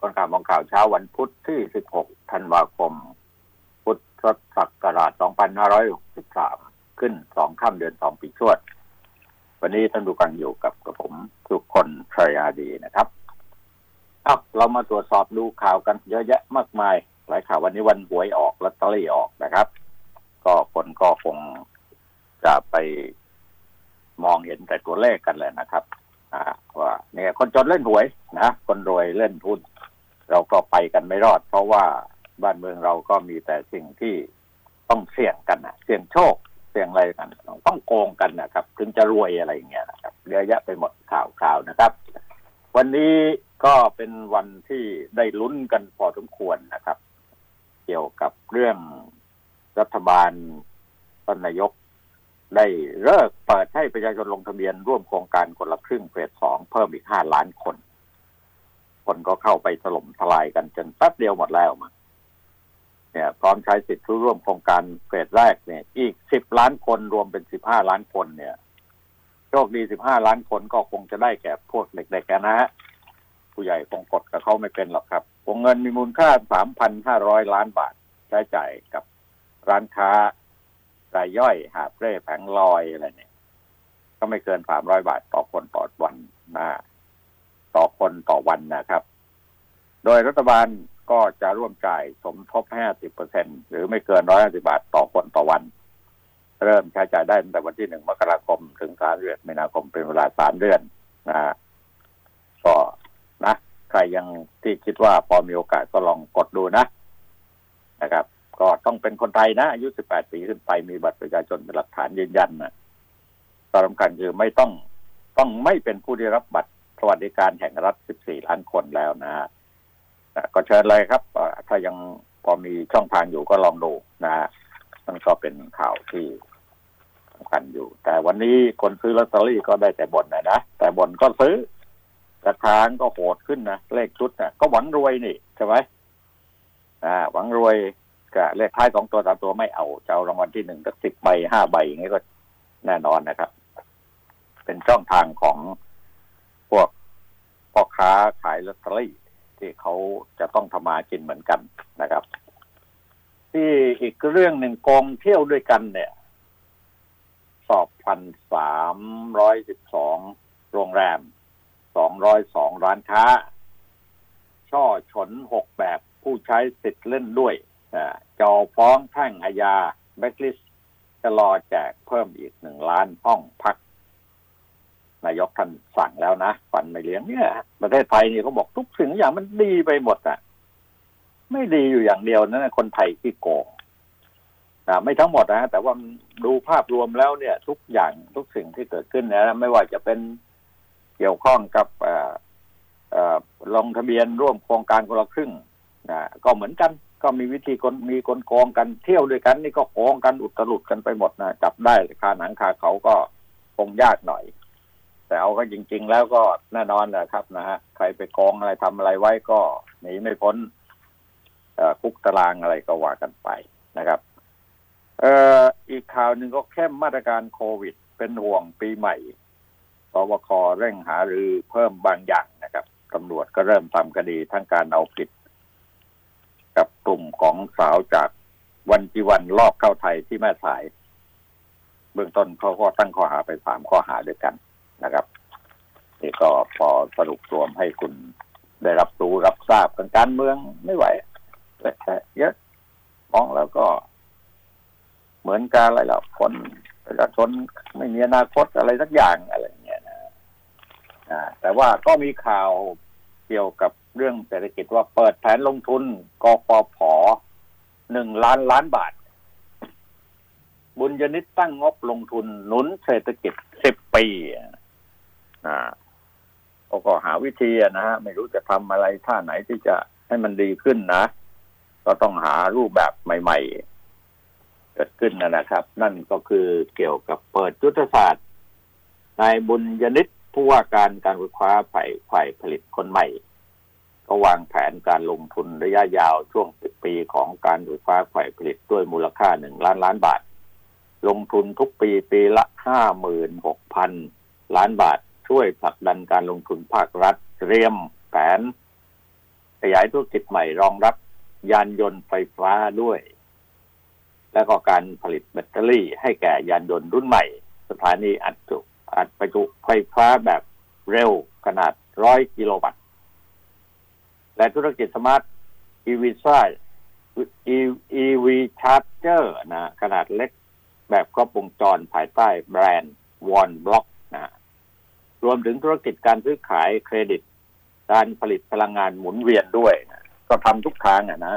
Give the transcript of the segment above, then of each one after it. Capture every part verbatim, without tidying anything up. ก่อนข่าวมองข่าวเช้าวันพุธที่สิบหกธันวาคมพุทธศักราชสองพันห้าร้อยหกสิบสามขึ้นสองค่ำเดือนสองปีชวดวันนี้ท่านผู้ฟังอยู่กับกับผมทุกคนชยาดีนะครับอ้าวเรามาตรวจสอบดูข่าวกันเยอะแยะมากมายหลายข่าววันนี้วันหวยออกลอตเตอรี่ออกนะครับก็คนก็คงจะไปมองเห็นแต่ตัวเลขกันแหละนะครับว่าเนี่ยคนจนเล่นหวยนะคนรวยเล่นหุ้นเราก็ไปกันไม่รอดเพราะว่าบ้านเมืองเราก็มีแต่สิ่งที่ต้องเสี่ยงกันนะเสี่ยงโชคเสี่ยงอะไรกันต้องโกงกันนะครับถึงจะรวยอะไรอย่างเงี้ยนะครับเยอะแยะไปหมดข่าวข่าวนะครับวันนี้ก็เป็นวันที่ได้ลุ้นกันพอสมควรนะครับเกี่ยวกับเรื่องรัฐบาลท่านนายกได้เลิกเปิดให้ประชาชนลงทะเบียนร่วมโครงการคนละครึ่งเฟสสองเพิ่มอีกห้าล้านคนคนก็เข้าไปถล่มทลายกันจนแป๊บเดียวหมดแล้วมาเนี่ยพร้อมใช้สิทธิ์ร่วมโครงการเฟสแรกเนี่ยอีกสิบล้านคนรวมเป็นสิบห้าล้านคนเนี่ยโชคดีสิบห้าล้านคนก็คงจะได้แก่พวกเด็กๆกันนะฮะผู้ใหญ่คงกดกับเขาไม่เป็นหรอกครับวงเงินมีมูลค่า สามพันห้าร้อย ล้านบาทใช้จ่ายกับร้านค้ารายย่อยหาบเร่แผงลอยอะไรเนี่ยก็ไม่เกินสามร้อยบาทต่อคนต่อวันนะต่อคนต่อวันนะครับโดยรัฐบาลก็จะร่วมจ่ายสมทบ ห้าสิบเปอร์เซ็นต์ หรือไม่เกินหนึ่งร้อยห้าสิบบาทต่อคนต่อวันเริ่มใช้จ่ายได้ตั้งแต่วันที่หนึ่งมกราคมถึงสามสิบเอ็ดมีนาคมเป็นเวลาสามเดือนนะก็นะใครยังที่คิดว่าพอมีโอกาสก็ลองกดดูนะนะครับก็ต้องเป็นคนไทยนะอายุสิบแปดปีขึ้นไปมีบัตรประชาชนเป็นหลักฐานยืนยันนะตามสำคัญคือไม่ต้องต้องไม่เป็นผู้ได้รับบัตรสวัสดิการแห่งรัฐสิบสี่ล้านคนแล้วนะฮะก็เชิญเลยครับถ้ายังพอมีช่องทางอยู่ก็ลองดูนะฮะมันก็เป็นข่าวที่สำคัญอยู่แต่วันนี้คนซื้อลอตเตอรี่ก็ได้แต่บ่นนะนะแต่บ่นก็ซื้อกระถางก็โหดขึ้นนะเลขชุดนะก็หวังรวยนี่ใช่ไหมอ่าหวังรวยกับเลขท้ายสองตัวสามตัวไม่เอาจะเอารางวัลที่หนึ่งกับสิบใบห้าใบอย่างนี้ก็แน่นอนนะครับเป็นช่องทางของพวกพ่อค้าขายลอตเตอรี่ที่เขาจะต้องทำมากินเหมือนกันนะครับที่อีกเรื่องหนึ่งกองเที่ยวด้วยกันเนี่ยสอบพันสามร้อยสิบสองโรงแรมสองร้อยสองร้านค้าช่อฉนหกแบบผู้ใช้สิทธิ์เล่นด้วยจอฟ้องแพ่งอาญาแบล็คลิสต์จะรอแจกเพิ่มอีกหนึ่งล้านห้องพักนายกท่านสั่งแล้วนะฟันไม่เลี้ยงเนี่ยประเทศไทยนี่เขาบอกทุกสิ่งอย่างมันดีไปหมดอ่ะไม่ดีอยู่อย่างเดียวนั่นนะคนไทยที่โกงนะไม่ทั้งหมดนะแต่ว่าดูภาพรวมแล้วเนี่ยทุกอย่างทุกสิ่งที่เกิดขึ้นนะไม่ว่าจะเป็นเกี่ยวข้องกับลงทะเบียนร่วมโครงการคนละครึ่งนะก็เหมือนกันก็มีวิธีคนมีคนโกงกันเที่ยวด้วยกันนี่ก็โกงกันอุตลุดกันไปหมดนะจับได้คาหนังคาเขาก็คงยากหน่อยแต่เอาก็จริงๆแล้วก็แน่นอนนะครับนะฮะใครไปโกงอะไรทำอะไรไว้ก็หนีไม่พ้นคุกตารางอะไรก็ว่ากันไปนะครับเอ่ออีกข่าวหนึ่งก็เข้มมาตรการโควิดเป็นห่วงปีใหม่สบคเร่งหารือเพิ่มบางอย่างนะครับตำรวจก็เริ่มทำคดีทั้งการเอาผิดกับกลุ่มของสาวจากวันจีวันลอบเข้าไทยที่แม่สายเบื้องต้นเขาก็ตั้งข้อหาไปสามข้อหาด้วยกันนะครับนี่ก็พอสรุปรวมให้คุณได้รับรู้รับทราบกันการเมืองไม่ไหวแต่แค่เยอะมองแล้วก็เหมือนการอะไรล่ะคนประชาชนไม่มีอนาคตอะไรสักอย่างอะไรเงี้ยนะอ่าแต่ว่าก็มีข่าวเกี่ยวกับเรื่องเศรษฐกิจว่าเปิดแผนลงทุนกปผหนึ่งล้านล้านบาทบุญยนิตตั้งงบลงทุนหนุนเศรษฐกิจสิบปีอ่าเขาก็หาวิธีนะฮะไม่รู้จะทำอะไรท่าไหนที่จะให้มันดีขึ้นนะก็ต้องหารูปแบบใหม่ๆเกิดขึ้นนะครับนั่นก็คือเกี่ยวกับเปิดยุทธศาสตร์นายบุญยนิตผู้ว่าการการวิเคราะห์ฝ่ายฝ่ายผลิตคนใหม่ก็วางแผนการลงทุนระยะยาวช่วงสิบปีของการไฟฟ้าฝ่ายผลิตด้วยมูลค่าหนึ่งล้านล้านบาทลงทุนทุกปีปีละ ห้าหมื่นหกพัน ล้านบาทช่วยผลักดันการลงทุนภาครัฐเตรียมแผน ขยายธุรกิจใหม่รองรับยานยนต์ไฟฟ้าด้วยและก็การผลิตแบตเตอรี่ให้แก่ยานยนต์รุ่นใหม่สถานีอัดจุอัดประจุไฟฟ้าแบบเร็วขนาดหนึ่งร้อยกิโลวัตต์และธุรกิจสมาร์ท อี วี Charge อี วี Charger นะขนาดเล็กแบบครบวงจรภายใต้แบรนด์ One Block นะรวมถึงธุรกิจการซื้อขายเครดิตการผลิตพลังงานหมุนเวียนด้วยนะก็ทำทุกทางอ่ะนะ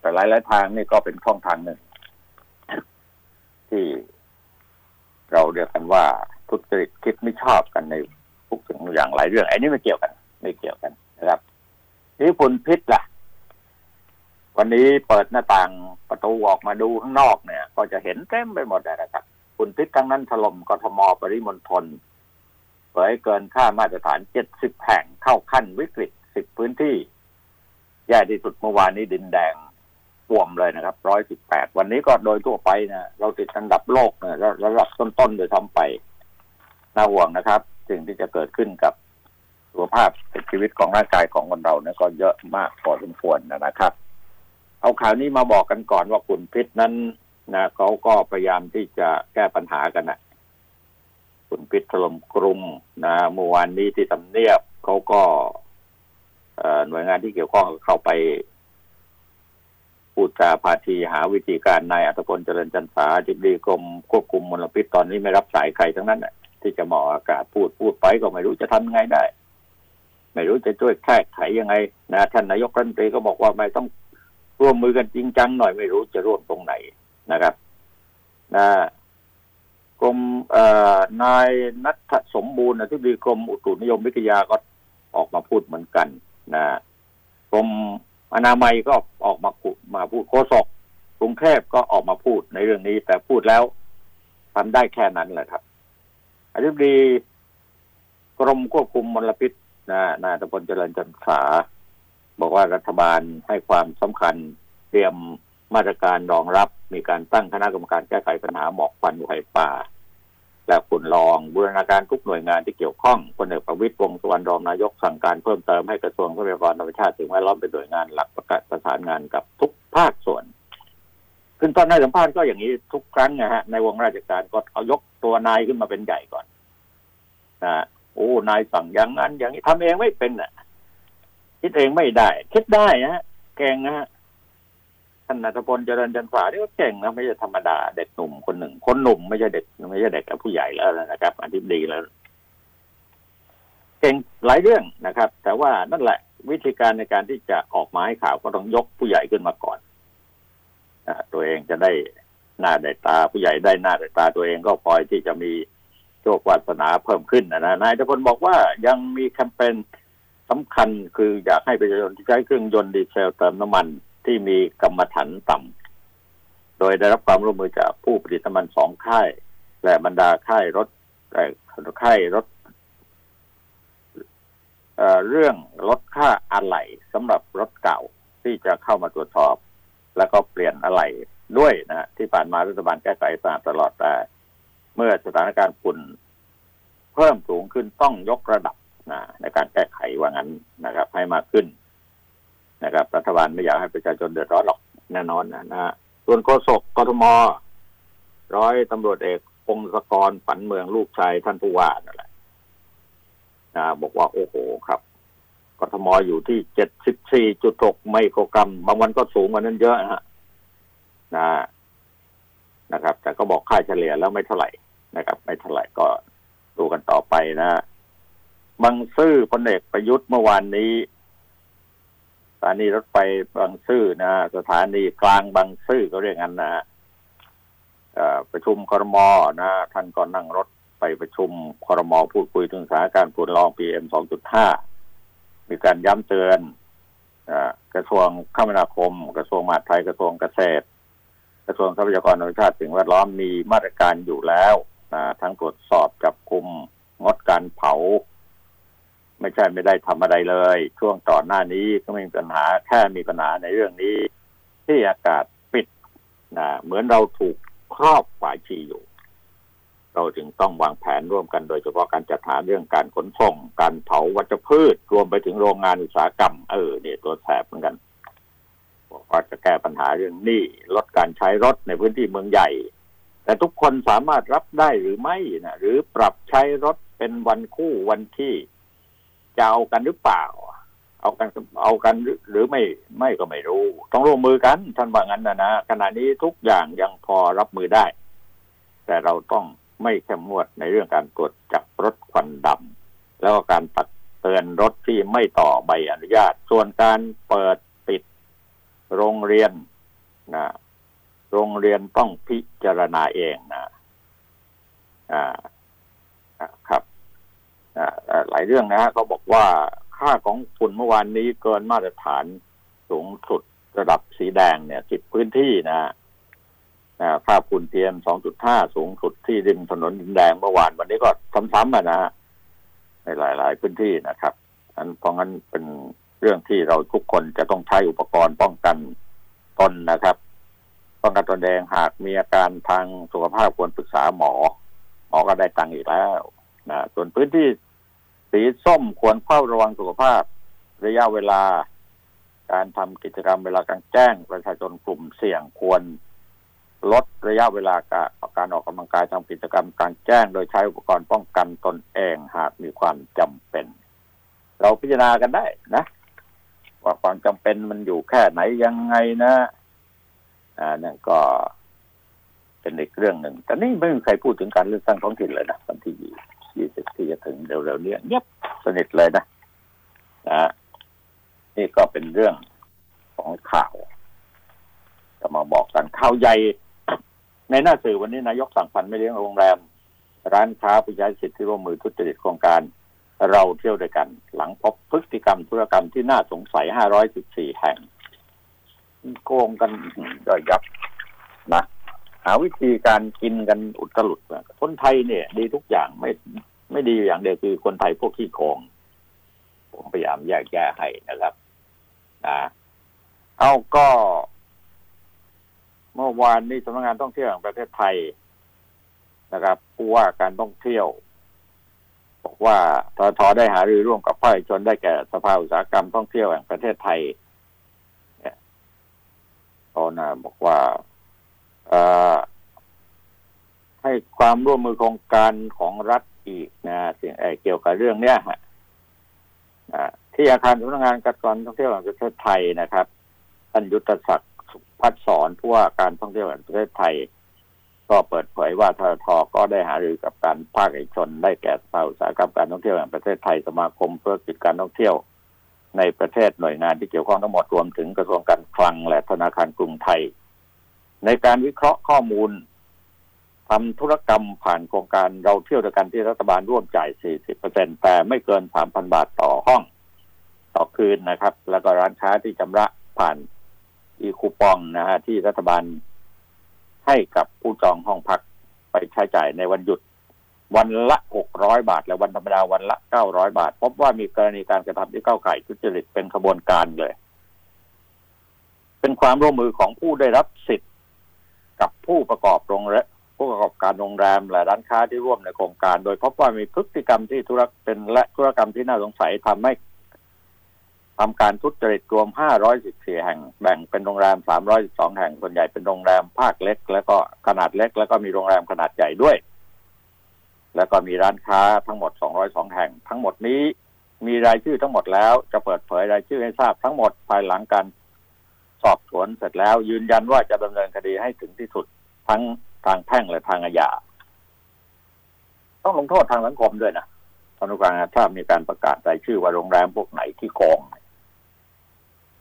แต่หลายๆทางนี่ก็เป็นช่องทางหนึ่งที่เราเรียกกันว่าทุจริตคิดไม่ชอบกันในทุกสิ่งอย่างหลายเรื่องไอ้นี่ไม่เกี่ยวกันไม่เกี่ยวกันนะครับนี่ฝุ่นพิษล่ะวันนี้เปิดหน้าต่างประตูออกมาดูข้างนอกเนี่ยก็จะเห็นเต็มไปหมดเลยนะครับฝุ่นพิษทั้งนั้นถล่มกทม.ปริมณฑลเผยเกินค่ามาตรฐานเจ็ดสิบแห่งเข้าขั้นวิกฤตสิบพื้นที่แย่ที่สุดเมื่อวานนี้ดินแดงป่วมเลยนะครับหนึ่งร้อยสิบแปดวันนี้ก็โดยทั่วไปนะเราติดอันดับโลกนะระดับต้นๆโดยทั่วไปน่าห่วงนะครับสิ่งที่จะเกิดขึ้นกับสุขภาพชีวิตของร่างกายของคนเราเนี่ยก็เยอะมากพอสมควรนะครับเอาข่าวนี้มาบอกกันก่อนว่าฝุ่นพิษนั้นนะเขาก็พยายามที่จะแก้ปัญหากันนะฝุ่นพิษถล่มกรุงนะเมื่อวานนี้ที่ทำเนียบเขาก็หน่วยงานที่เกี่ยวข้องเข้าไปพูดจาพาทีหาวิธีการนายอัตพลเจริญจันทราจิบดีกรมควบคุมมลพิษตอนนี้ไม่รับสายใครทั้งนั้นน่ะที่จะเหมาะอากาศพูดพูดไปก็ไม่รู้จะทำยังไงได้ไม่รู้จะช่วยแก้ไขยังไงนะท่านนายกรัฐมนตรีก็บอกว่าไม่ต้องร่วมมือกันจริงจังหน่อยไม่รู้จะร่วมตรงไหนนะครับนะกรมนายณัฐสมบูรณ์อธิบดีกรมอุตุนิยมวิทยาก็ออกมาพูดเหมือนกันนะกรมอนามัยก็ออกมามาพูดโฆษกกรุงเทพก็ออกมาพูดในเรื่องนี้แต่พูดแล้วทำได้แค่นั้นแหละครับอธิบดีกรมควบคุมมลพิษนะนายอัตพลเจริญจันทราบอกว่ารัฐบาลให้ความสำคัญเตรียมมาตรการรองรับมีการตั้งคณะกรรมการแก้ไขปัญหาหมอกควันไฟป่าและฝุ่นละอองบูรณาการทุกหน่วยงานที่เกี่ยวข้องพลเอกประวิตรวงษ์สุวรรณรองนายกสั่งการเพิ่มเติมให้กระทรวงทรัพยากรธรรมชาติสิ่งแวดล้อมเป็นหน่วยงานหลักประกาศประสานงานกับทุกภาคส่วนขึ้นตอนให้สัมภาษณ์ก็อย่างนี้ทุกครั้งนะฮะในวงราชการก็เอายกตัวนายขึ้นมาเป็นใหญ่ก่อนนะโอ้นายสั่งอย่างนั้นอย่างนี้ทำเองไม่เป็นน่ะคิดเองไม่ได้คิดได้ฮะเก่งนะฮะท่านณัฐพลเจริญจันทรานี่ก็เก่งนะไม่ใช่ธรรมดาเด็กหนุ่มคนหนึ่งคนหนุ่มไม่ใช่เด็กไม่ใช่เด็กกับผู้ใหญ่แล้วนะครับอธิบดีแล้วเก่งหลายเรื่องนะครับแต่ว่านั่นแหละวิธีการในการที่จะออกมาให้ข่าวก็ต้องยกผู้ใหญ่ขึ้นมาก่อนนะตัวเองจะได้หน้าได้ตาผู้ใหญ่ได้หน้าได้ตาตัวเองก็พลอยที่จะมีโชควาสนาเพิ่มขึ้นนะนายณัฐพลบอกว่ายังมีแคมเปญสำคัญคืออยากให้ประชาชนที่ใช้เครื่องยนต์ดีเซลเติมน้ำมันที่มีกรรมฐานต่ำโดยได้รับความร่วมมือจากผู้ผลิตน้ำมันสองค่ายและบรรดาค่ายรถค่ายรถ เ, เรื่องลดค่าอะไหล่สำหรับรถเก่าที่จะเข้ามาตรวจสอบแล้วก็เปลี่ยนอะไหล่ด้วยนะที่ผ่านมารัฐบาลแก้ไขปัญหาตลอดแต่เมื่อสถานการณ์ฝุ่นเพิ่มสูงขึ้นต้องยกระดับนะในการแก้ไขว่างั้นนะครับให้มากขึ้นนะครับรัฐบาลไม่อยากให้ประชาชนเดือดร้อนหรอกแน่นอนนะฮะส่วนโฆษกกทม.ร้อยตำรวจเอกพงศกรฝันเมืองลูกชายท่านผู้ว่านั่นแหละนะบอกว่าโอ้โหครับกทม.อยู่ที่ เจ็ดสิบสี่จุดหก ไมโครกรัมบางวันก็สูงกว่านั้นเยอะนะฮะนะนะครับแต่ก็บอกค่าเฉลี่ยแล้วไม่เท่าไหร่นะครับไม่เท่าไหร่ก็ดูกันต่อไปนะบางซื่อพลเอกประยุทธ์เมื่อวานนี้สถานีรถไฟบางซื่อนะสถานีกลางบางซื่อก็เรียกกันนะประชุมครม.นะท่านก็นั่งรถไปประชุมครม.พูดคุยถึงสถานการณ์ฝุ่นละออง พี เอ็ม สองจุดห้า มีการย้ำเตือนกระทรวงคมนาคมกระทรวงมหาดไทยกระทรวงเกษตรกระทรวงทรัพยากรธรรมชาติสิ่งแวดล้อมมีมาตรการอยู่แล้วนะทั้งตรวจสอบจับกุมงดการเผาไม่ใช่ไม่ได้ทำอะไรเลยช่วงต่อหน้านี้ก็ไม่มีปัญหาแค่มีปัญหาในเรื่องนี้ที่อากาศปิดนะเหมือนเราถูกครอบฝาชีอยู่ เราจึงต้องวางแผนร่วมกันโดยเฉพาะการจัดหาเรื่องการขนส่งการเผาวัชพืชรวมไปถึงโรงงานอุตสาหกรรมเออเนี่ยตัวแสบเหมือนกันบอกว่าจะแก้ปัญหาเรื่องหนี้ลดการใช้รถในพื้นที่เมืองใหญ่แต่ทุกคนสามารถรับได้หรือไม่นะหรือปรับใช้รถเป็นวันคู่วันที่จะเอากันหรือเปล่าเอากันเอากันหรือไม่ไม่ก็ไม่รู้ต้องร่วมมือกันท่านว่างั้นนะนะขณะนี้ทุกอย่างยังพอรับมือได้แต่เราต้องไม่เข้มงวดในเรื่องการตรวจจับรถควันดำแล้วก็การตักเตือนรถที่ไม่ต่อใบอนุญาตส่วนการเปิดปิดโรงเรียนนะโรงเรียนต้องพิจารณาเองนะอ่าครับอ่าหลายเรื่องนะฮะเขาบอกว่าค่าของฝุ่นเมื่อวานนี้เกินมาตรฐานสูงสุดระดับสีแดงเนี่ยสิบพื้นที่นะค่าฝุ่น พี เอ็ม สอง จุด ห้า สูงสุดที่ริมถนนดินแดงเมื่อวานวันนี้ก็ซ้ำๆนะฮะในหลายๆพื้นที่นะครับงั้นเพราะงั้นเป็นเรื่องที่เราทุกคนจะต้องใช้อุปกรณ์ป้องกันตนนะครับป้องกันตนเองหากมีอาการทางสุขภาพควรปรึกษาหมอหมอก็ได้ตังค์อีกแล้วนะส่วนพื้นที่สีส้มควรเฝ้าระวังสุขภาพระยะเวลาการทำกิจกรรมเวลากลางแจ้งประชาชนกลุ่มเสี่ยงควรลดระยะเวลาการออกกำลังกายทำกิจกรรมกลางแจ้งโดยใช้อุปกรณ์ป้องกันตนเองหากมีความจำเป็นเราพิจารณากันได้นะว่าความจำเป็นมันอยู่แค่ไหนยังไงนะอ่านั่นก็เป็นอีกเรื่องหนึ่งแต่นี่ไม่มีใครพูดถึงการเลือกตั้งท้องถิ่นเลยนะวันที่ยี่สิบที่จะถึงเร็วๆนี้เงียบสนิทเลยนะอ่านี่ก็เป็นเรื่องของข่าวจะมาบอกกันข่าวใหญ่ในหน้าสื่อวันนี้นายกสั่งพันไม่เลี้ยงโรงแรมร้านค้าผู้ใช้สิทธิร่วมมือทุจริตโครงการเราเที่ยวด้วยกันหลังพบพฤติกรรมธุรกรรมที่น่าสงสัยห้าร้อยสิบสี่แห่งโกงกันย่อยยับนะหาวิธีการกินกันอุตลุดคนไทยเนี่ยดีทุกอย่างไม่ไม่ดีอย่างเดียวคือคนไทยพวกขี้โกงผมพยายามแยกแยะให้นะครับนะเอาก็เมื่อวานนี้สำนักงานท่องเที่ยวแห่งประเทศไทยนะครับผู้ว่าการท่องเที่ยวบอกว่าทท.ได้หารือร่วมกับภาคเอกชนได้แก่สภาอุตสาหกรรมท่องเที่ยวแห่งประเทศไทยเนี่ยตอนน่ะบอกว่าให้ความร่วมมือโครงการของรัฐอีกนะสิ่งเกี่ยวกับเรื่องเนี้ยฮะที่อาคารสำนักงานการท่องเที่ยวแห่งประเทศไทยนะครับท่านยุทธศักดิ์พัดสอนผู้ว่าการท่องเที่ยวแห่งประเทศไทยก็เปิดเผยว่าทท.ก็ได้หารือกับการภาคเอกชนได้แก่สภาอุตสาหกรรมการท่องเที่ยวแห่งประเทศไทยสมาคมธุรกิจการท่องเที่ยวในประเทศหน่วยงานที่เกี่ยวข้องทั้งหมดรวมถึงกระทรวงการคลังและธนาคารกรุงไทยในการวิเคราะห์ข้อมูลทำธุรกรรมผ่านโครงการเราเที่ยวด้วยกันที่รัฐบาลร่วมจ่าย สี่สิบเปอร์เซ็นต์ แต่ไม่เกิน สามพัน บาทต่อห้องต่อคืนนะครับแล้วก็ร้านค้าที่ชำระผ่านอีคูปองนะฮะที่รัฐบาลให้กับผู้จองห้องพักไปใช้จ่ายในวันหยุดวันละหกร้อยบาทและวันธรรมดาวันละเก้าร้อยบาทพบว่ามีกรณีการกระทำที่เข้าข่ายทุจริตเป็นขบวนการเลยเป็นความร่วมมือของผู้ได้รับสิทธิ์กับผู้ประกอบโรงแรมผู้ประกอบการโรงแรมและร้านค้าที่ร่วมในโครงการโดยพบว่ามีพฤติกรรมที่ธุรกรรมเป็นและธุรกรรมที่น่าสงสัยทำให้ทำการทุจริตรวมห้าร้อยสิบสี่แห่งแบ่งเป็นโรงแรมสามร้อยสิบสองแห่งส่วนใหญ่เป็นโรงแรมภาคเล็กแล้วก็ขนาดเล็กแล้วก็มีโรงแรมขนาดใหญ่ด้วยแล้วก็มีร้านค้าทั้งหมดสองร้อยสองแห่งทั้งหมดนี้มีรายชื่อทั้งหมดแล้วจะเปิดเผยรายชื่อให้ทราบทั้งหมดภายหลังการสอบสวนเสร็จแล้วยืนยันว่าจะดำเนินคดีให้ถึงที่สุดทั้งทางแพ่งและทางอาญาต้องลงโทษทางสังคมด้วยนะอนุกรรมถ้ามีการประกาศรายชื่อว่าโรงแรมพวกไหนที่โกง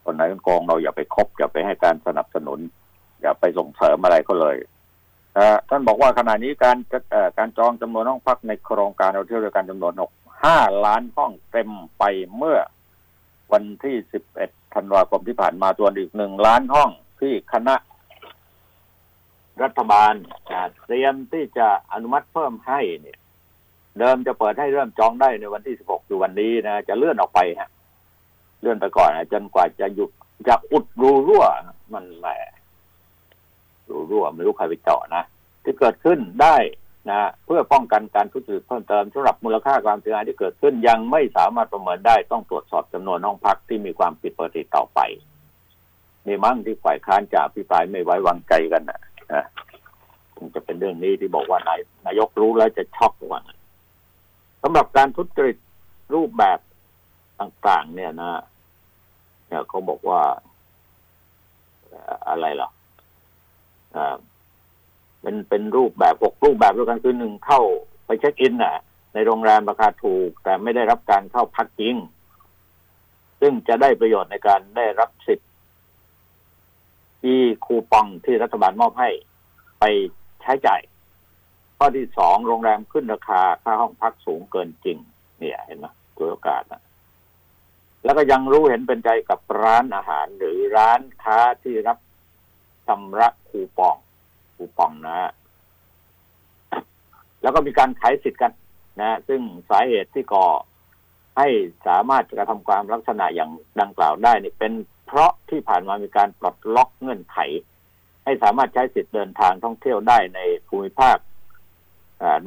คนไหนที่โกงเราอย่าไปคบอย่าไปให้การสนับสนุนอย่าไปส่งเสริมอะไรก็เลยท่านบอกว่าขณะนี้การการจองจำนวนห้องพักในโครงการเราเที่ยวด้วยกันจำนวนห้าล้านห้องเต็มไปเมื่อวันที่สิบเอ็ดธันวาคมที่ผ่านมาตัวอีกหนึ่งล้านห้องที่คณะรัฐบาลเตรียมที่จะอนุมัติเพิ่มให้เนี่ยเดิมจะเปิดให้เริ่มจองได้ในวันที่สิบหกคือวันนี้นะจะเลื่อนออกไปฮะเลื่อนไปก่อนนะจนกว่าจะหยุดจะอุดรูรั่วมันแหละรูรั่วไม่รู้ใครไปเจาะนะที่เกิดขึ้นได้ นะเพื่อป้องกันการทุจริตเพิ่มเติมสำหรับมูลค่าความเสียหายที่เกิดขึ้นยังไม่สามารถประเมินได้ต้องตรวจสอบจำนวนห้องพักที่มีความผิดปกติต่อไปนี่มั่งที่ฝ่ายค้านจะอภิปรายไม่ไว้วางใจกันนะคงจะเป็นเรื่องนี้ที่บอกว่านายนายกรู้แล้วจะช็อกว่าสำหรับการทุจริตรูปแบบต่างๆเนี่ยนะเนี่ยเขาบอกว่าอะไรหรออ่าเป็นเป็นรูปแบบหกรูปแบบด้วยกันคือหนึ่งเข้าไปเช็คอินน่ะในโรงแรมราคาถูกแต่ไม่ได้รับการเข้าพักจริงซึ่งจะได้ประโยชน์ในการได้รับสิทธิ์ที่คูปองที่รัฐบาลมอบให้ไปใช้จ่ายข้อที่สองโรงแรมขึ้นราคาค่าห้องพักสูงเกินจริงเนี่ยเห็นไหมตัวโอกาสนะแล้วก็ยังรู้เห็นเป็นใจกับร้านอาหารหรือร้านค้าที่รับชำระคูปองคูปองนะแล้วก็มีการขายสิทธิ์กันนะซึ่งสาเหตุที่ก่อให้สามารถกระทำความลักษณะอย่างดังกล่าวได้นี่เป็นเพราะที่ผ่านมามีการปลดล็อกเงื่อนไขให้สามารถใช้สิทธิ์เดินทางท่องเที่ยวได้ในภูมิภาค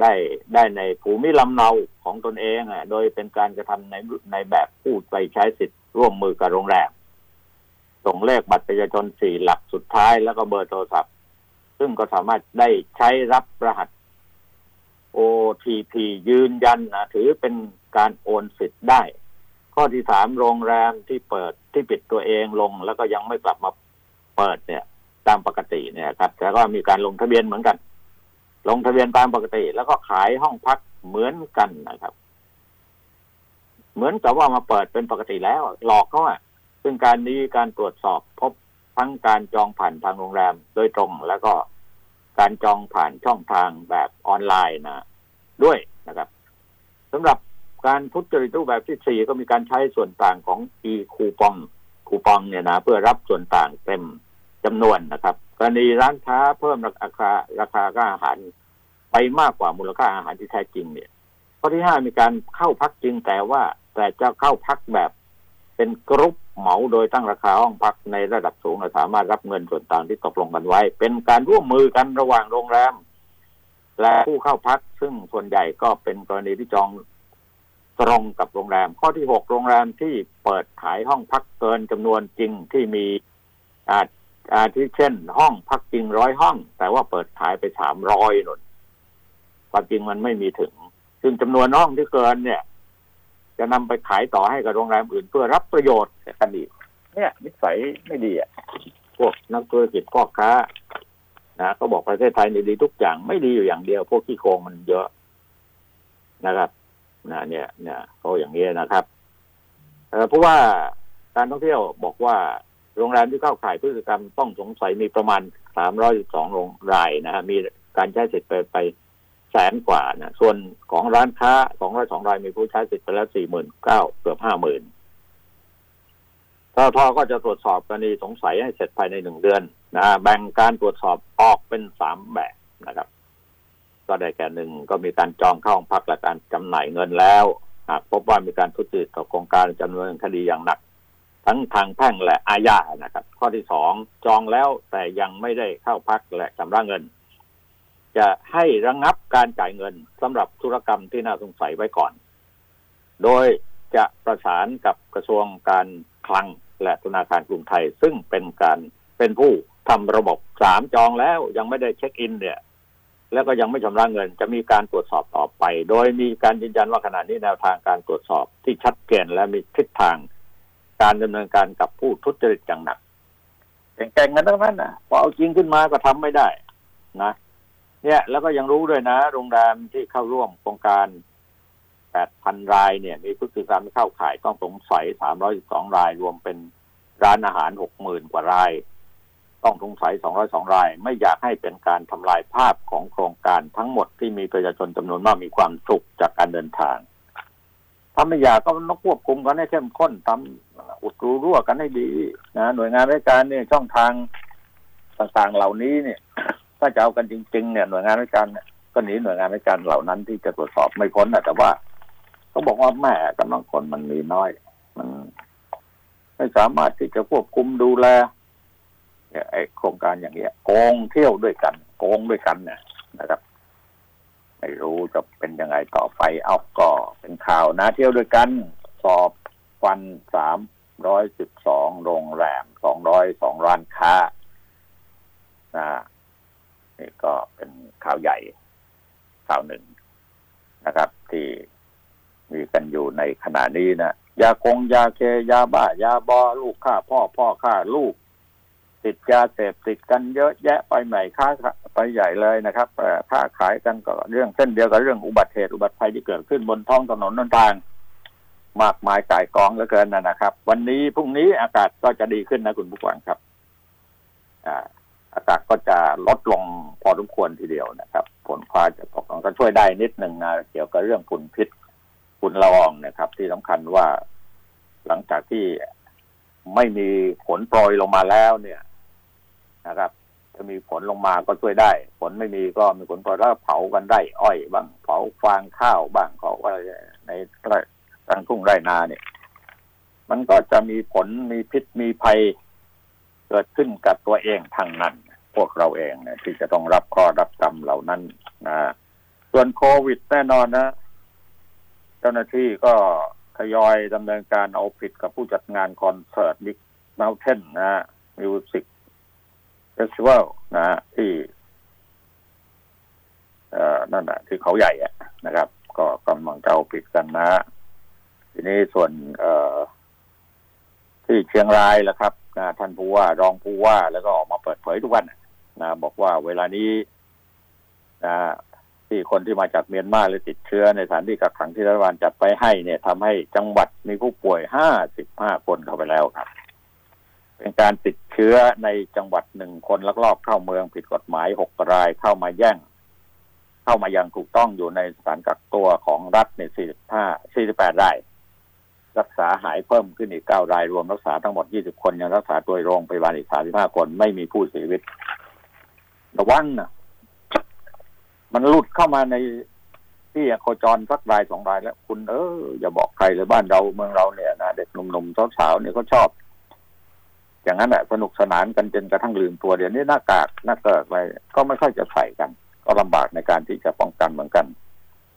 ได้ได้ในภูมิลำเนาของตนเองโดยเป็นการกระทำในในแบบผู้ไปใช้สิทธิ์ร่วมมือกับโรงแรมส่งเลขบัตรประชาชนสี่หลักสุดท้ายแล้วก็เบอร์โทรศัพท์ซึ่งก็สามารถได้ใช้รับรหัส โอ ที พี ยืนยันนะถือเป็นการโอนสิทธิ์ได้ข้อที่สามโรงแรมที่เปิดที่ปิดตัวเองลงแล้วก็ยังไม่กลับมาเปิดเนี่ยตามปกติเนี่ยครับแต่ก็มีการลงทะเบียนเหมือนกันลงทะเบียนตามปกติแล้วก็ขายห้องพักเหมือนกันนะครับเหมือนแต่ว่ามาเปิดเป็นปกติแล้วหลอกเขาอ่ะซึ่งการนี้การตรวจสอบพบทั้งการจองผ่านทางโรงแรมโดยตรงแล้วก็การจองผ่านช่องทางแบบออนไลน์นะด้วยนะครับสำหรับการทุจริตรูปแบบที่สี่ก็มีการใช้ส่วนต่างของ e คูปองคูปองเนี่ยนะเพื่อรับส่วนต่างเต็มจำนวนนะครับกรณีร้านค้าเพิ่มราคาราคาค่าอาหารไปมากกว่ามูลค่าอาหารที่แท้จริงเนี่ยข้อที่ห้ามีการเข้าพักจริงแต่ว่าแต่จะเข้าพักแบบเป็นกรุ๊ปเหมาโดยตั้งราคาห้องพักในระดับสูงและสามารถรับเงินส่วนต่างที่ตกลงกันไว้เป็นการร่วมมือกันระหว่างโรงแรมและผู้เข้าพักซึ่งส่วนใหญ่ก็เป็นกรณีที่จองตรงกับโรงแรมข้อที่หกโรงแรมที่เปิดขายห้องพักเกินจำนวนจริงที่มีอาจอาทิเช่นห้องพักจริงร้อยห้องแต่ว่าเปิดขายไปสามร้อยหน่อยความจริงมันไม่มีถึงซึ่งจำนวนห้องที่เกินเนี่ยจะนำไปขายต่อให้กับโรงแรมอื่นเพื่อรับประโยชน์กันอีกเนี่ยนิสัยไม่ดีอ่ะพวกนักธุรกิจพ่อค้านะก็บอกประเทศไทยดีทุกอย่างไม่ดีอยู่อย่างเดียวพวกขี้โกงมันเยอะนะครับนะเนี่ยเนี่ยเขาอย่างนี้นะครับเพราะว่าการท่องเที่ยวบอกว่าโรงแรมที่เข้าข่ายพฤติกรรมต้องสงสัยมีประมาณสามร้อยสิบสองโรงรายนะฮะมีการใช้สิทธิ์ไปไปแสนกว่านะส่วนของร้านค้าสองร้อยสองรายมีผู้ใช้สิทธิ์ไปแล้ว สี่หมื่นเก้าพัน เกือบ ห้าหมื่น ทท.ก็จะตรวจสอบกรณีสงสัยให้เสร็จภายในหนึ่งเดือนนะแบ่งการตรวจสอบออกเป็นสามแบบนะครับก็ได้แก่หนึ่งก็มีการจองเข้าห้องพักและการจำหน่ายเงินแล้วหากพบว่ามีการทุจริตต่อโครงการจำนวนคดีอย่างหนักทั้งทางแพ่งและอาญานะครับข้อที่สองจองแล้วแต่ยังไม่ได้เข้าพักและชำระเงินจะให้ระงับการจ่ายเงินสำหรับธุรกรรมที่น่าสงสัยไว้ก่อนโดยจะประสานกับกระทรวงการคลังและธนาคารกรุงไทยซึ่งเป็นการเป็นผู้ทำระบบสามจองแล้วยังไม่ได้เช็คอินเนี่ยแล้วก็ยังไม่ชำระเงินจะมีการตรวจสอบต่อไปโดยมีการยืนยันว่าขณะนี้แนวทางการตรวจสอบที่ชัดเจนและมีทิศทางการดำเนินการกับผู้ทุจริตอย่างหนักแข่งกันทั้งนั้นนะพอเอาจริงขึ้นมาก็ทำไม่ได้นะเนี่ยแล้วก็ยังรู้ด้วยนะโรงแรมที่เข้าร่วมโครงการ แปดพัน รายเนี่ยมีพฤติกรรมเข้าข่ายต้องสงสัยสามร้อยสิบสองรายรวมเป็นร้านอาหาร หกหมื่น กว่ารายต้องสงสัยสองร้อยสองรายไม่อยากให้เป็นการทำลายภาพของโครงการทั้งหมดที่มีประชาชนจำนวนมากมีความสุขจากการเดินทางถ้าไม่อยากก็ต้องควบคุมกันให้เข้มข้นทำอุดรูรั่วกันให้ดีนะหน่วยงานราชการเนี่ยช่องทางต่างๆเหล่านี้เนี่ยถ้าจะเอากันจริงๆเนี่ยหน่วยงานราชการก็หนีหน่วยงานราชการเหล่านั้นที่จะตรวจสอบไม่พ้นนะแต่ว่าเขาบอกว่าแม่กำลังคนมันมีน้อยมันไม่สามารถที่จะควบคุมดูแลไอ้โครงการอย่างเงี้ยโกงเที่ยวด้วยกันโกงด้วยกันเนี่ยนะครับ ไม่รู้จะเป็นยังไงต่อไปเอาก็เป็นข่าวนะเที่ยวด้วยกันสอบฟันสามร้อยสิบสองโรงแรมสองร้อยสองร้านค้านะนี่ก็เป็นข่าวใหญ่ข่าวหนึ่งนะครับที่มีกันอยู่ในขณะนี้นะยาคงยาเคยาบ้ายาบอลูกฆ่าพ่อพ่อฆ่าลูกติดยาเสพติดกันเยอะแยะไปไหนค่าไปใหญ่เลยนะครับค่าขายกันก็เรื่องเส้นเดียวกับเรื่องอุบัติเหตุอุบัติภัยที่เกิดขึ้นบนท้องถนนหนทางมากมายก่ายกองเหลือเกินนะครับวันนี้พรุ่งนี้อากาศก็จะดีขึ้นนะคุณผู้ฟังครับอ่าอากาศก็จะลดลงพอสมควรทีเดียวนะครับฝนฟ้าจะตกก็ช่วยได้นิดนึงนะเกี่ยวกับเรื่องฝุ่นพิษฝุ่นละอองนะครับที่สำคัญว่าหลังจากที่ไม่มีฝนโปรยลงมาแล้วเนี่ยนะครับถ้ามีฝนลงมาก็ช่วยได้ฝนไม่มีก็มีฝนโปรยแล้วเผากันได้อ้อยบ้างเผาฟางข้าวบ้างเผาอะไรในทางทุ่งไร่นาเนี่ยมันก็จะมีผลมีพิษมีภัยเกิดขึ้นกับตัวเองทางนั้นพวกเราเองนะที่จะต้องรับข้อรับกรรมเหล่านั้นนะส่วนโควิดแน่นอนนะเจ้าหน้าที่ก็ทยอยดำเนินการเอาผิดกับผู้จัดงานคอนเสิร์ตบิ๊กเมาน์เทนนะฮะมิวสิกเฟสติวัลนะฮะที่เอ่อนั่นแหละที่เขาใหญ่อะนะครับก็กำลังจะเอาผิดกันนะทีนี้ส่วนเอ่อที่เชียงรายล่ะครับท่านผู้ว่ารองผู้ว่าแล้วก็ออกมาเปิดเผยทุกวันนะบอกว่าเวลานี้นะที่คนที่มาจากเมียนมาหรือติดเชื้อในสถานที่กักขังที่รัฐบาลจัดไปให้เนี่ยทำให้จังหวัดมีผู้ป่วยห้าสิบห้าคนเข้าไปแล้วครับเป็นการติดเชื้อในจังหวัดหนึ่งคนลักลอบเข้าเมืองผิดกฎหมายหกรายเข้ามาแย่งเข้ามาอย่างถูกต้องอยู่ในสถานกักตัวของรัฐเนี่ยสี่สิบห้า สี่สิบแปดรายรักษาหายเพิ่มขึ้นอีกเก้ารายรวมรักษาทั้งหมดยี่สิบคนยังรักษาตัวโรงพยาบาลอีกสามสิบห้าคนไม่มีผู้เสียชีวิตระวังนะมันหลุดเข้ามาในที่โคจรสักรายสองรายแล้วคุณเอออย่าบอกใครเลยบ้านเราเมืองเราเนี่ยนะเด็กหนุ่มๆสาวๆเนี่ยเขาชอบอย่างนั้นแหละสนุกสนานกันจนกระทั่งลืมตัวเดี๋ยวนี้หน้ากากหน้ากากอะไรก็ไม่ค่อยจะใส่กันก็ลำบากในการที่จะป้องกันเหมือนกัน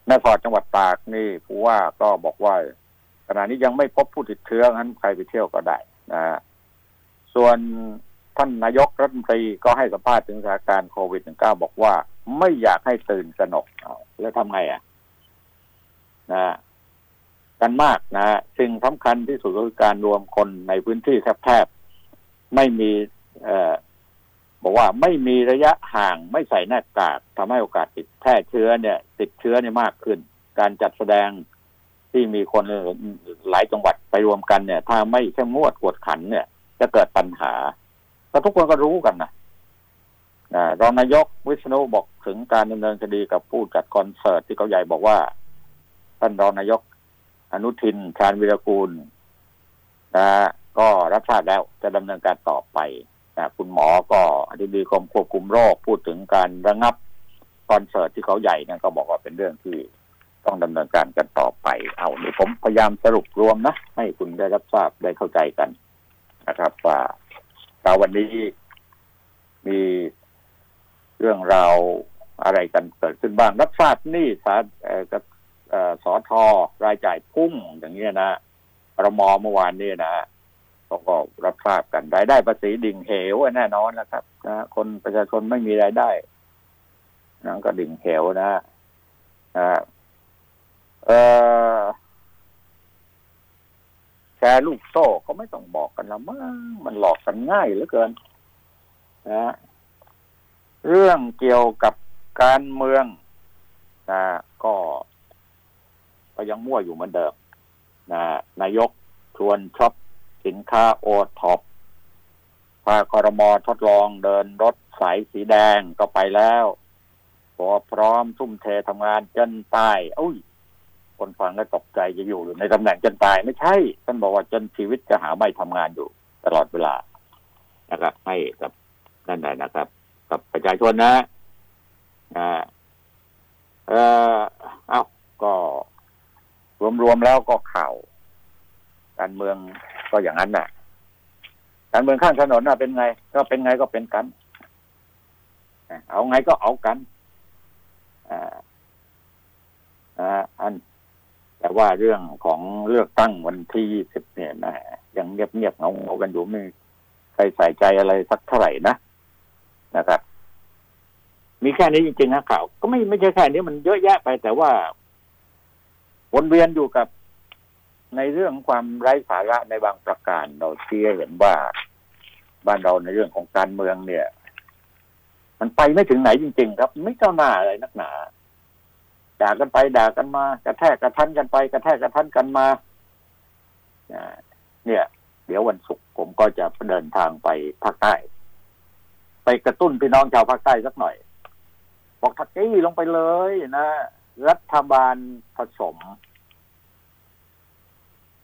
แม่สอดจังหวัดตากนี่ผู้ว่าก็บอกว่าขณะนี้ยังไม่พบผู้ติดเชื้องั้นใครไปเที่ยวก็ได้นะส่วนท่านนายกรัฐมนตรีก็ให้สัมภาษณ์ถึงสถานการณ์โควิด สิบเก้า บอกว่าไม่อยากให้ตื่นสนกแล้วทำไงอ่ะนะกันมากนะสิ่งสำคัญที่สุดก็คือการรวมคนในพื้นที่แคบๆไม่มีเอ่อบอกว่าไม่มีระยะห่างไม่ใส่หน้ากากทำให้โอกาสติดแพร่เชื้อเนี่ยติดเชื้อเนี่ยมากขึ้นการจัดแสดงที่มีคนหลายจังหวัดไปรวมกันเนี่ยถ้าไม่เข้มงวดกวดขันเนี่ยจะเกิดปัญหาแต่ทุกคนก็รู้กันนะรองนายกวิษณุบอกถึงการดำเนินคดีกับผู้จัดคอนเสิร์ตที่เขาใหญ่บอกว่าท่านรองนายกอนุทินชาญวิรากูลนะก็รับทราบแล้วจะดำเนินการต่อไปนะคุณหมอก็อธิบดีกรมควบคุมโรคพูดถึงการระงับคอนเสิร์ตที่เขาใหญ่เนี่ยก็บอกว่าเป็นเรื่องที่ต้องดำเนินการกันต่อไปเอานี่ผมพยายามสรุปรวมนะให้คุณได้รับทราบได้เข้าใจกันนะครับว่าเราวันนี้มีเรื่องราวอะไรกันเกิดขึ้นบ้างรับทราบนี่สากับสทรายจ่ายพุ่งอย่างเงี้ยนะปรมเมื่อวานนี้นะก็รับทราบกันรายได้ภาษีดิ่งเหวแน่นอนนะครับนะคนประชาชนไม่มีรายได้นั่นก็ดิ่งเหวนะอ่าเอ่อแชร์ลูกโซ่เขาไม่ต้องบอกกันแล้วมั้งมันหลอกกันง่ายเหลือเกินนะเรื่องเกี่ยวกับการเมืองนะก็ก็ยังมั่วอยู่เหมือนเดิมนะนายกชวนช็อปสินค้าโอท็อปพาครม.ทดลองเดินรถสายสีแดงก็ไปแล้วพอพร้อมทุ่มเททำงานจนตายอุ้ยคนฟังก็ตกใจจะอยู่ในตำแหน่งจนตายไม่ใช่ท่านบอกว่าจนชีวิตจะหาไม่ทำงานอยู่ตลอดเวลานะครับให้กับนั่นแหละนะครับกับประชาชนนะอ่าเอ่อเอ้าก็รวมๆแล้วก็ข่าวการเมืองก็อย่างนั้นน่ะการเมืองข้างถนนน่ะเป็นไงก็เป็นไงก็เป็นกันเอาไงก็เอากันอ่า นะฮะอันแต่ว่าเรื่องของเลือกตั้งวันที่ยี่สิบเนี่ยนะยังเงียบๆเงาๆกันอยู่ไม่ใครใส่ใจอะไรสักเท่าไหร่นะนะครับมีแค่นี้จริงๆนะข่าวก็ไม่ไม่ใช่แค่นี้มันเยอะแยะไปแต่ว่าวนเวียนอยู่กับในเรื่องความไร้สาระในบางประการเราเชื่อเห็นว่าบ้านเราในเรื่องของการเมืองเนี่ยมันไปไม่ถึงไหนจริงๆครับไม่ก้าวหน้าอะไรนักหนาด่ากันไปด่ากันมากระแทกกระทันกันไปกระแทกกระทันกันมาเนี่ยเดี๋ยววันศุกร์ผมก็จะเดินทางไปภาคใต้ไปกระตุ้นพี่น้องชาวภาคใต้สักหน่อยบอกทักกี้ลงไปเลยนะรัฐบาลผสม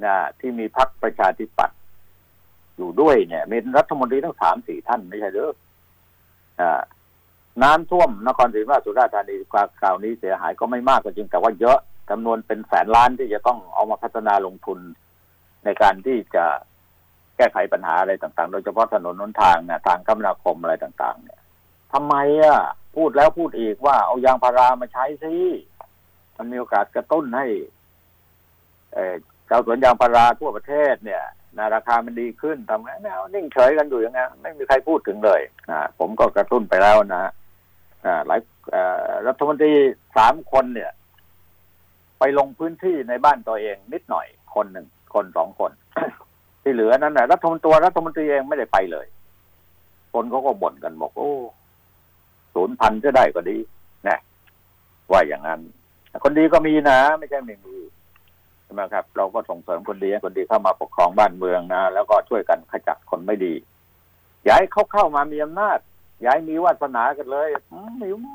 นะที่มีพรรคประชาธิปัตย์อยู่ด้วยเนี่ยมีรัฐมนตรีทั้ง สามถึงสี่ ท่านไม่ใช่หรืออ่าน้ำท่วมนครศรีธรรมราชสุราษฎร์ธานีคราวนี้เสียหายก็ไม่มากก็จริงแต่ว่าเยอะจำนวนเป็นแสนล้านที่จะต้องเอามาพัฒนาลงทุนในการที่จะแก้ไขปัญหาอะไรต่างๆโดยเฉพาะถนนหนทางเนี่ยทางคมนาคมอะไรต่างๆเนี่ยทำไมอ่ะพูดแล้วพูดอีกว่าเอายางพารามาใช้สิมันมีโอกาสกระตุ้นให้ชาวสวนยางพาราทั่วประเทศเนี่ยนะราคามันดีขึ้นทำไงไม่เอานิ่งเฉยกันอยู่อย่างเงี้ยไม่มีใครพูดถึงเลยนะผมก็กระตุ้นไปแล้วนะอ่าหลายรัฐมนตรีสามคนเนี่ยไปลงพื้นที่ในบ้านตัวเองนิดหน่อยคนหนึ่งคนสองคน ที่เหลือนั้นนะรัฐมนตรีรัฐมนตรีเองไม่ได้ไปเลยคนเขาก็บ่นกันบอกโอ้ศูนย์พันจะได้ก็ดีนะว่าอย่างนั้นคนดีก็มีนะไม่ใช่หนึ่งดีใช่ไหมครับเราก็ส่งเสริมคนดีคนดีเข้ามาปกครองบ้านเมืองนะแล้วก็ช่วยกันขจัดคนไม่ดีย้ายเข้าเข้ามามีอำนาจย้ายมีวาสนากันเลย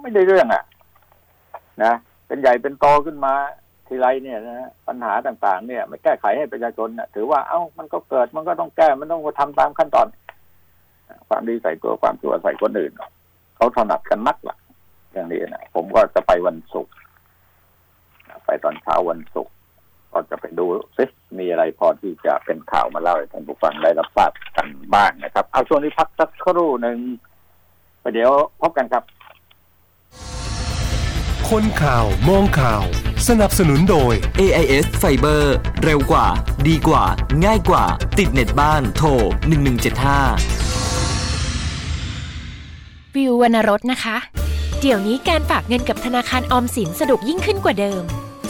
ไม่ได้เรื่องอ่ะนะเป็นใหญ่เป็นโตขึ้นมาทีไรเนี่ยนะปัญหาต่างๆเนี่ยไม่แก้ไขให้ประชาชนนะถือว่าเอ้ามันก็เกิดมันก็ต้องแก้มันต้องทำตามขั้นตอนความดีใส่ตัวความชั่วใส่คนอื่นเขาถนัดกันนักล่ะอย่างนี้นะผมก็จะไปวันศุกร์ไปตอนเช้าวันศุกร์ก็จะไปดูซิมีอะไรพอที่จะเป็นข่าวมาเล่าให้ท่านผู้ฟังได้รับทราบกันบ้างนะครับเอาช่วงนี้พักสักครู่หนึ่งเดี๋ยวพบกันครับคนข่าวมองข่าวสนับสนุนโดย เอ ไอ เอส Fiber เร็วกว่าดีกว่าง่ายกว่าติดเน็ตบ้านโทรหนึ่งหนึ่งเจ็ดห้าวิววรรณรสนะคะเดี๋ยวนี้การฝากเงินกับธนาคารออมสินสะดวกยิ่งขึ้นกว่าเดิม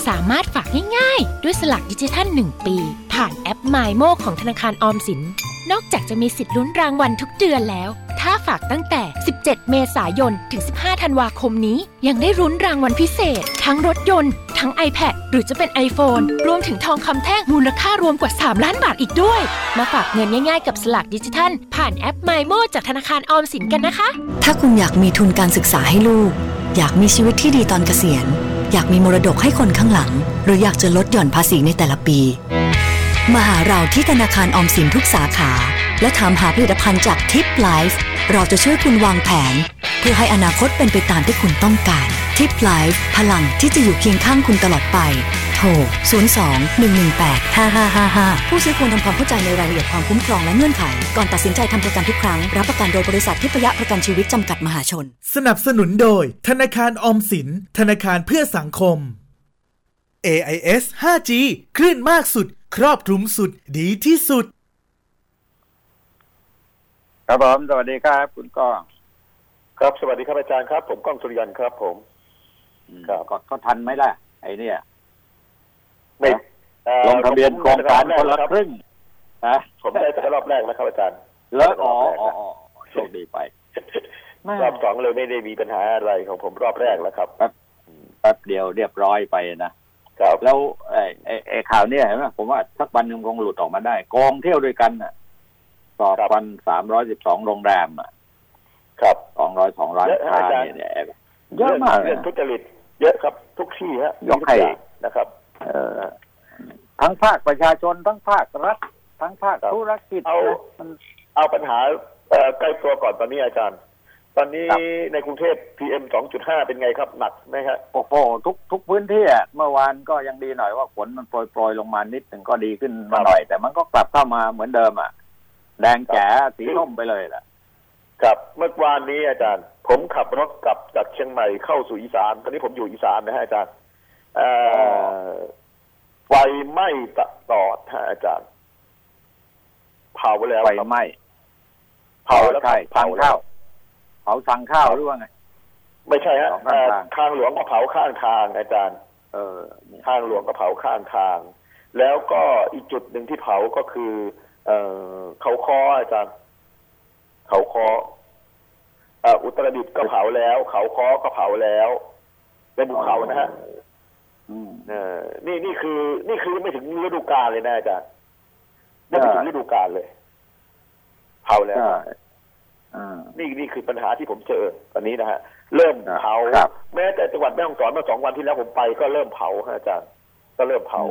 สามารถฝากง่ายๆด้วยสลากดิจิทัลหนึ่งปีผ่านแอป ไมโม ของธนาคารออมสินนอกจากจะมีสิทธิ์ลุ้นรางวัลทุกเดือนแล้วถ้าฝากตั้งแต่สิบเจ็ดเมษายนถึงสิบห้าธันวาคมนี้ยังได้ลุ้นรางวัลพิเศษทั้งรถยนต์ทั้ง iPad หรือจะเป็น iPhone รวมถึงทองคำแท่งมูลค่ารวมกว่าสามล้านบาทอีกด้วยมาฝากเงินง่ายๆกับสลากดิจิทัลผ่านแอป ไมโม จากธนาคารออมสินกันนะคะถ้าคุณอยากมีทุนการศึกษาให้ลูกอยากมีชีวิตที่ดีตอนเกษียณอยากมีมรดกให้คนข้างหลังหรืออยากจะลดหย่อนภาษีในแต่ละปีมาหาเราที่ธนาคารออมสินทุกสาขาและถามหาผลิตภัณฑ์จาก Tip Life เราจะช่วยคุณวางแผนเพื่อให้อนาคตเป็นไปตามที่คุณต้องการ Tip Life พลังที่จะอยู่เคียงข้างคุณตลอดไปโทร ศูนย์ สอง หนึ่ง หนึ่ง แปด ห้า ห้า ห้า ห้า ผู้ซื้อควรทำความเข้าใจในรายละเอียดความคุ้มครองและเงื่อนไขก่อนตัดสินใจทำประกันทุกครั้งรับประกันโดยบริษัททิพยประกันชีวิตจำกัดมหาชนสนับสนุนโดยธนาคารออมสินธนาคารเพื่อสังคม เอ ไอ เอส ห้าจี คลื่นมากสุดครอบคลุมสุดดีที่สุดครับผมสวัสดีครับคุณก้องครับสวัสดีครับอาจารย์ครับผมก้องสุริยันครับผมครับก็ทันไหมล่ะไอ้เนี่ยไม่ลงทะเบียนโครงการคนละครึ่งนะผมได้แต่รอบแรกนะครับอาจารย์รอบอ๋อโชคดีไปรอบสองเลยไม่ได้มีปัญหาอะไรของผมรอบแรกแล้วครับแป๊บเดียวเรียบร้อยไปนะครับแล้วไอ้ไอ้ข่าวเนี่ยเห็นไหมผมว่าสักวันนึงคงหลุดออกมาได้กองเที่ยวด้วยกันน่ะสอบวันสามร้อยสิบสองโรงแรมอ่ะครับสองร้อยสองร้านค้าเนี่ยเยอะมากเรื่องทุจริตเยอะครับทุกที่ฮะยกให้นะครับเอ่อทั้งภาคประชาชนทั้งภาครัฐทั้งภาคธุรกิจเอาเอาปัญหาเอ่อใกล้ตัวก่อนตอนนี้อาจารย์ตอนนี้ในกรุงเทพ พี เอ็ม สองจุดห้า เป็นไงครับหนักไหมครับโอ้โหทุกทุกพื้นที่เมื่อวานก็ยังดีหน่อยว่าฝนมันโปรยโปรยลงมานิดนึงก็ดีขึ้นมาหน่อยแต่มันก็กลับเข้ามาเหมือนเดิมอ่ะแดงแฉะสีส้มไปเลยล่ะครับเมื่อวานนี้อาจารย์ผมขับรถกลับจากเชียงใหม่เข้าสู่อีสานตอนนี้ผมอยู่อีสานนะฮะอาจารย์ ไฟไหม้ตัดตอดฮะอาจารย์เผาแล้วไฟไหม้เผาแล้วใช่ทางข้าวเผาทางข้าวหรือว่าไงไม่ใช่ฮะข้างหลวงก็เผาข้างทางอาจารย์เออข้างหลวงก็เผาข้างทางแล้วก็อีกจุดหนึ่งที่เผาก็คือเอ่อเขาค้ออาจารย์เขาค้ออ่าอุตรดิตถ์ก็เผาแล้วเขาค้อก็เผาแล้วเป็นภูเขานะฮะอืมเอ่อนี่นี่คือนี่คือไม่ถึงฤดูกาลเลยนะอาจารย์ไม่ถึงฤดูกาลเลยเผาแล้วนี่นี่คือปัญหาที่ผมเจอตอนนี้นะฮะเริ่มเผาแม้แต่จังหวัดแม่ฮ่องสอนเมื่อสองวันที่แล้วผมไปก็เริ่มเผาฮะอาจารย์ก็เริ่มเผา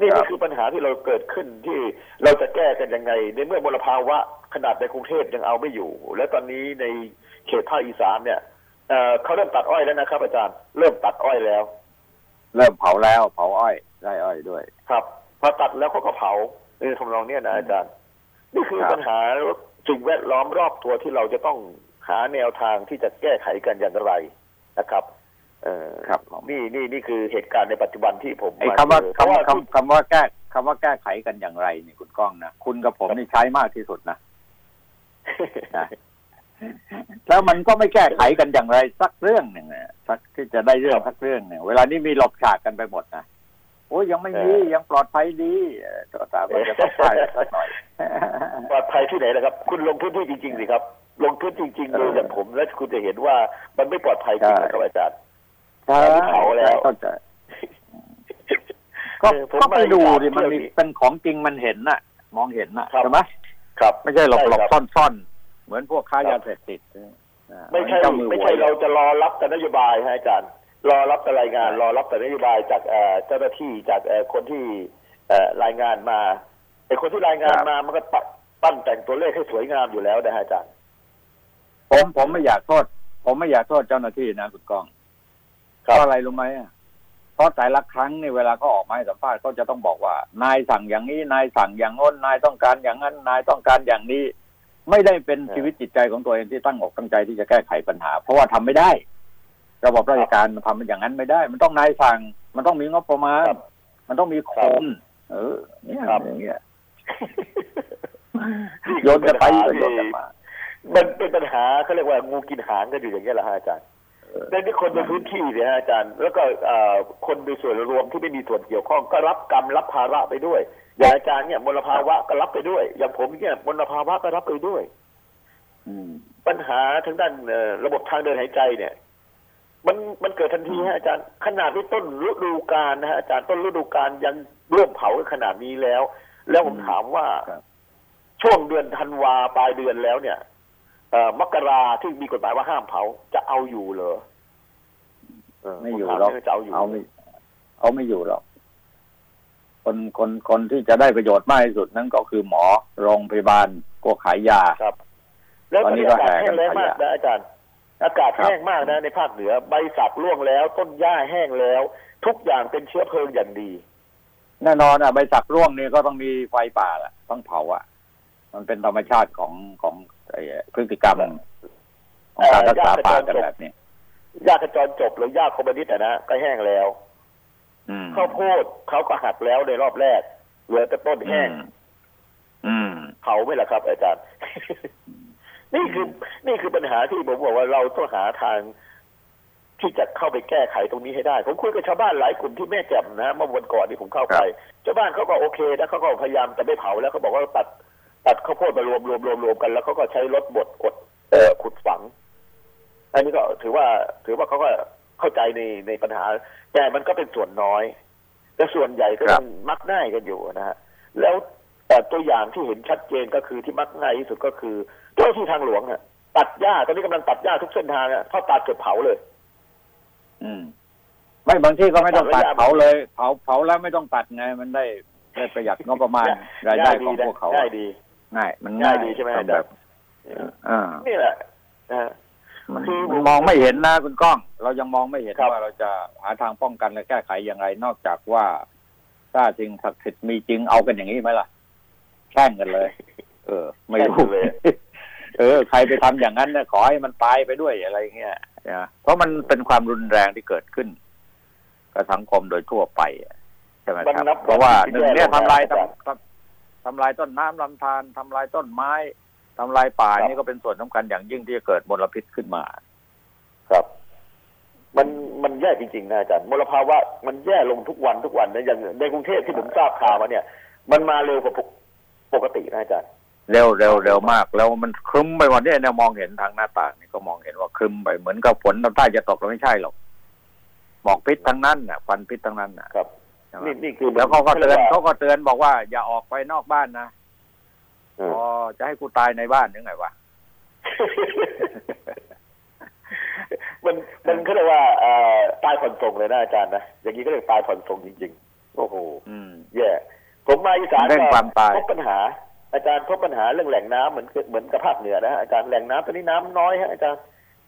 นี่นี่คือปัญหาที่เราเกิดขึ้นที่เราจะแก้กันยังไงในเมื่อมลภาวะขนาดในกรุงเทพยังเอาไม่อยู่และตอนนี้ในเขตภาคอีสานเนี่ยเอ่อเขาเริ่มตัดอ้อยแล้วนะครับอาจารย์เริ่มตัดอ้อยแล้วเริ่มเผาแล้วเผาอ้อยได้อ้อยด้วยครับพอตัดแล้วเขาก็เผาในทำนองนี้นะอาจารย์นี่คือปัญหาสิ่งแวดล้อมรอบตัวที่เราจะต้องหาแนวทางที่จะแก้ไขกันอย่างไรนะครับเอ่อครับนี่นี่นี่คือเหตุการณ์ในปัจจุบันที่ผมไอ้คำว่าคำว่าคำว่าแก้คำว่าแก้ไขกันอย่างไรนี่คุณก้องนะคุณกับผมนี่ใช้มากที่สุดนะแล้วมันก็ไม่แก้ไขกันอย่างไรสักเรื่องหนึ่งนะสักที่จะได้เรื่องสักเรื่องหนึ่งเวลานี้มีหลบฉากกันไปหมดนะโอ้ยยังไม่มียังปลอดภัยดีต่อตามันจะปลอดภัยสักหน่อยปลอดภัยที่ไหนล่ะครับคุณลงพื้นที่จริงๆสิครับลงพื้นจริงๆเลยจากผมแล้วคุณจะเห็นว่ามันไม่ปลอดภัยจริงนะครับอาจารย์ใช่เข้าใจก็ไปดูดิมันเป็นของจริงมันเห็นน่ะมองเห็นน่ะใช่ไหมครับไม่ใช่หลบหลบซ่อนๆเหมือนพวกค้ายาเสพติดไม่ใช่ไม่ใช่เราจะรอรับแต่นโยบายฮะอาจารย์รอรับแต่รายงานรอรับแต่นโยบายจากเจ้าหน้าที่จากคนที่รายงานมาไอ้คนที่รายงานมามันก็ปั้นแต่งตัวเลขให้สวยงามอยู่แล้วนะฮะอาจารย์ผมผมไม่อยากโทษผมไม่อยากโทษเจ้าหน้าที่นะคุณกองเพราะอะไรรู้ไหมเพราะแต่ละครั้งในเวลาเขาออกมาสัมภาษณ์เขาจะต้องบอกว่านายสั่งอย่างนี้นายสั่งอย่างโน้นนายต้องการอย่างนั้นนายต้องการอย่างนี้ไม่ได้เป็นชีวิตจิตใจของตัวเองที่ตั้งอกตั้งใจที่จะแก้ไขปัญหาเพราะว่าทำไม่ได้ระบบราชการมันทำอย่างนั้นไม่ได้มันต้องนายสั่งมันต้องมีงบประมาณมันต้องมีคนเออเนี่ยอย่างเงี้ยโยนกันไปโยนกันมามันเป็นปัญหาเขาเรียกว่างูกินหางกันอยู่อย่างนี้แหละฮะอาจารย์แต่ที่คนในพื้นที่เนี่ยฮะอาจารย์แล้วก็คนในส่วนรวมที่ไม่มีส่วนเกี่ยวข้องก็รับกรรมรับภาระไปด้วยอย่างอาจารย์เนี่ยมลภาวะก็รับไปด้วยอย่างผมเนี่ยมลภาวะก็รับไปด้วยปัญหาทางด้านระบบทางเดินหายใจเนี่ยมันมันเกิดทันทีฮะอาจารย์ขนาดที่ต้นฤดูกาลนะฮะอาจารย์ต้นฤดูกาลยังเริ่มเผาขนาดนี้แล้วแล้วผมถามว่าช่วงเดือนธันวาปลายเดือนแล้วเนี่ยมกราที่มีกฎหมายว่าห้ามเผาจะเอาอยู่เหรอไม่อยู่หรอกเอาอยู่เอาไม่เอาไม่อยู่หรอกคนคนคนที่จะได้ประโยชน์มากที่สุดนั่นก็คือหมอโรงพยาบาลพวกขายยาครับแล้วตอนนี้อากาศแห้งมากนะอาจารย์อากาศแห้งมากนะในภาคเหนือใบสักร่วงแล้วต้นหญ้าแห้งแล้วทุกอย่างเป็นเชื้อเพลิงอย่างดีแน่นอนอ่ะใบสักร่วงนี่ก็ต้องมีไฟป่าล่ะต้องเผาอ่ะมันเป็นธรรมชาติของของพฤติกรรมของการรักษาป่ากันแบบนี้หญ้าขจรจบหรือหญ้าคอมมิวนิสต์นะก็แห้งแล้วข้าวโพดเขาก็หักแล้วในรอบแรกเหลือแต่ต้นแห้งเผาไม่ล่ะครับอาจารย์ นี่คือนี่คือปัญหาที่ผมบอกว่าเราต้องหาทางที่จะเข้าไปแก้ไขตรงนี้ให้ได้ผมคุยกับชาวบ้านหลายกลุ่มที่แม่แจ่มนะเมื่อวันก่อนที่ผมเข้าไปชาวบ้านเขาก็โอเคนะเขาก็พยายามจะไม่เผาแล้วเขาบอกว่าตัดตัดข้าวโพดมารวมรวมรวมรวมกันแล้วเขาก็ใช้รถบดกดเอ่อขุดฝังอันนี้ก็ถือว่าถือว่าเขาก็เข้าใจในในปัญหาแต่มันก็เป็นส่วนน้อยแต่ส่วนใหญ่ก็ยังมักง่ายกันอยู่นะฮะแล้วแต่ตัวอย่างที่เห็นชัดเจนก็คือที่มักง่ายที่สุดก็คือเจ้าที่ทางหลวงเนี่ยตัดหญ้าตอนนี้กำลังตัดหญ้าทุกเส้นทางเนี่ยเขาตัดจนเผาเลยอืมไม่บางที่ก็ไม่ต้องตัดเผาเลยเผาเผาแล้วไม่ต้องตัดไงมันได้ได้ประหยัดงบประมาณรายได้ของพวกเขาได้ดีง่ายมันง่ายดีใช่ไหมแบบนี่แหละมันมองไม่เห็นนะคุณก้องเรายังมองไม่เห็นว่าเราจะหาทางป้องกันและแก้ไขอย่างไรนอกจากว่าถ้าจริงศักดิ์สิทธิ์มีจริงเอากันอย่างนี้ไหมล่ะแข่งกันเลยเออไม่รู้เลยเออใครไปทำอย่างนั้นนะขอให้มันตายไปด้วยอะไรเงี้ยเพราะมันเป็นความรุนแรงที่เกิดขึ้น กับสังคมโดยทั่วไปใช่ไหมครับเพราะว่าหนึ่งเนี่ยทำลายทำลายต้นน้ำลำธารทำลายต้นไม้ทำลายป่านี่ก็เป็นส่วนสำคัญอย่างยิ่งที่จะเกิดมลพิษขึ้นมาครับมันมันแย่จริงๆนะอาจารย์มลภาวะมันแย่ลงทุกวันทุกวันนะอย่างในกรุงเทพที่ผมทราบข่าวมาเนี่ยมันมาเร็วกว่าปกตินะอาจารย์เร็วเร็วเร็วมากแล้วมันครึ้มไปวันนี้เนี่ยมองเห็นทางหน้าต่างนี่ก็มองเห็นว่าครึ้มไปเหมือนกับฝนตอนใต้จะตกเราไม่ใช่หรอกหมอกพิษทั้งนั้นน่ะควันพิษทั้งนั้นน่ะครับนี่นี่คือแล้วเขาก็เตือนเขาก็เตือนบอกว่าอย่าออกไปนอกบ้านนะอ๋อจะให้กูตายในบ้านยังไงวะมันมันก็เรียกว่าตายผ่อนส่งเลยนะอาจารย์นะอย่างนี้ก็เรียกตายผ่อนส่งจริงๆโอ้โหแย่ผมมาอีสานก็พบปัญหาอาจารย์พบปัญหาเรื่องแหล่งน้ำเหมือนเหมือนกับภาคเหนือนะอาจารย์แหล่งน้ำตอนนี้น้ำน้อยฮะอาจารย์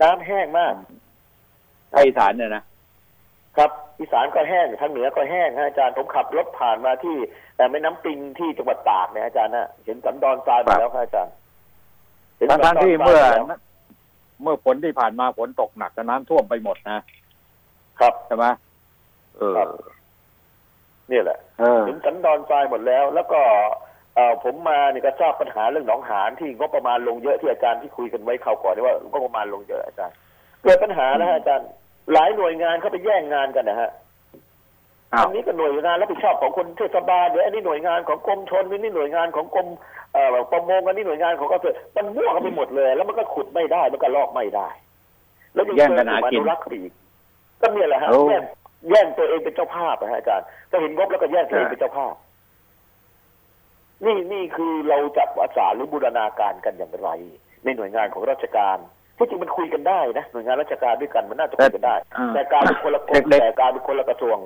น้ำแห้งมากไออีสานเนี่ยนะครับอีสานก็แห้งทางเหนือก็แห้งฮะอาจารย์ผมขับรถผ่านมาที่แต่แม่น้ำปิงที่จังหวัดตากเนี่ยอาจารย์นะเห็นสันดอนทรายมาแล้วครับอาจารย์ทั้งที่เมื่อเมื่อฝนที่ผ่านมาฝนตกหนักน้ำท่วมไปหมดนะครับใช่ไหมเออนี่แหละเห็นสันดอนทรายหมดแล้วแล้วก็ผมมาเนี่ยก็ทราบปัญหาเรื่องหนองหานที่งบประมาณลงเยอะที่อาจารย์ที่คุยกันไว้คราวก่อนนี่ว่างบประมาณลงเยอะอาจารย์เกิดปัญหานะฮะอาจารย์หลายหน่วยงานเข้าไปแย่งงานกันนะฮะอันนี้ก็หน่วยงานรับผิดชอบของคนเทศบาลเดี๋ยวอันนี้หน่วยงานของกรมชลอันนี้หน่วยงานของกรมประมงอันนี้หน่วยงานของเกษตรมันมั่วกันไปหมดเลยแล้วมันก็ขุดไม่ได้มันก็ลอกไม่ได้แล้วแย่งกันหากินก็เนี่ยแหละฮะแย่งตัวเองเป็นเจ้าภาพนะฮะอาจารย์ก็เห็นงบแล้วก็แย่งตัวเองเป็นเจ้าภาพนี่นี่คือเราจับอาสาหรือบูรณาการกันอย่างไรในหน่วยงานของราชการที่จริงมันคุยกันได้นะหน่วยงานราชการด้วยกันมันน่าจะคุยกันได้แต่การเป็นคนละกรมแต่การเป็นคนละกระทรวง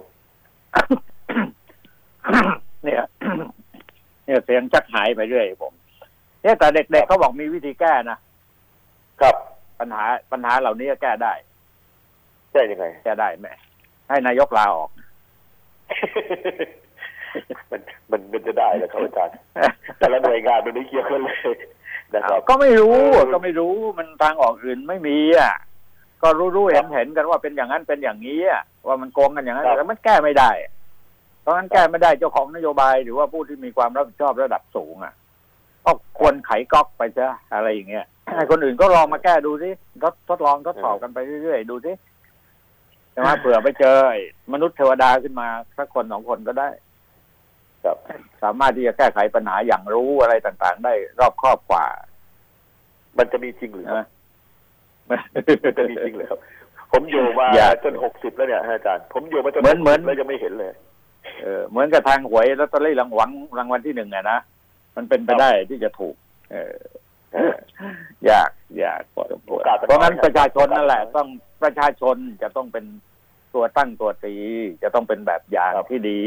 เนี่ยเนี่ยเสียงชักหายไปเรื่อยผมเนี่ยแต่เด็กๆเขาบอกมีวิธีแก้นะครับปัญหาปัญหาเหล่านี้แก้ได้แก้ยังไงแก้ได้ไหมให้นายกลาออกมันมันมันจะได้เหรอครับอาจารย์แต่ละหน่วยงานมันไม่เกี่ยวกันเลยนะครับก็ไม่รู้ก็ไม่รู้มันทางออกอื่นไม่มีอ่ะก็รู้ๆเห็นเห็นกันว่าเป็นอย่างนั้นเป็นอย่างนี้อ่ะว่ามันโกงกันอย่างนั้นแต่มันแก้ไม่ได้เพราะงั้นแก้ไม่ได้เจ้าของนโยบายหรือว่าผู้ที่มีความรับผิดชอบระดับสูงอ่ะก็ควรไขก๊อกไปซะอะไรอย่างเงี้ยให้คนอื่นก็ลองมาแก้ดูสิทดทดลองทดสอบกันไปเรื่อยๆดูสิแต่ว่าเผื่อไปเจอมนุษย์เทวดาขึ้นมาสักคนสองคนก็ได้สามารถที่จะแก้ไขปัญหาอย่างรู้อะไรต่างๆได้รอบครอบกว่ามันจะมีจริงหรือครับมันจะมีจริงหรือครับผมอยู่มาจนหกสิบแล้วเนี่ยอาจารย์ผมอยู่มาจนเหมือนเหมือนแล้วยังไม่เห็นเลยเออเหมือนกับทางหวยลอตเตอรี่รางวัลรางวัลที่หนึ่งอะนะมันเป็นไปได้ที่จะถูกเออยากยากพอสมควรเพราะงั้นประชาชนนั่นแหละต้องประชาชนจะต้องเป็นตัวตั้งตัวตีจะต้องเป็นแบบอย่างที่ดี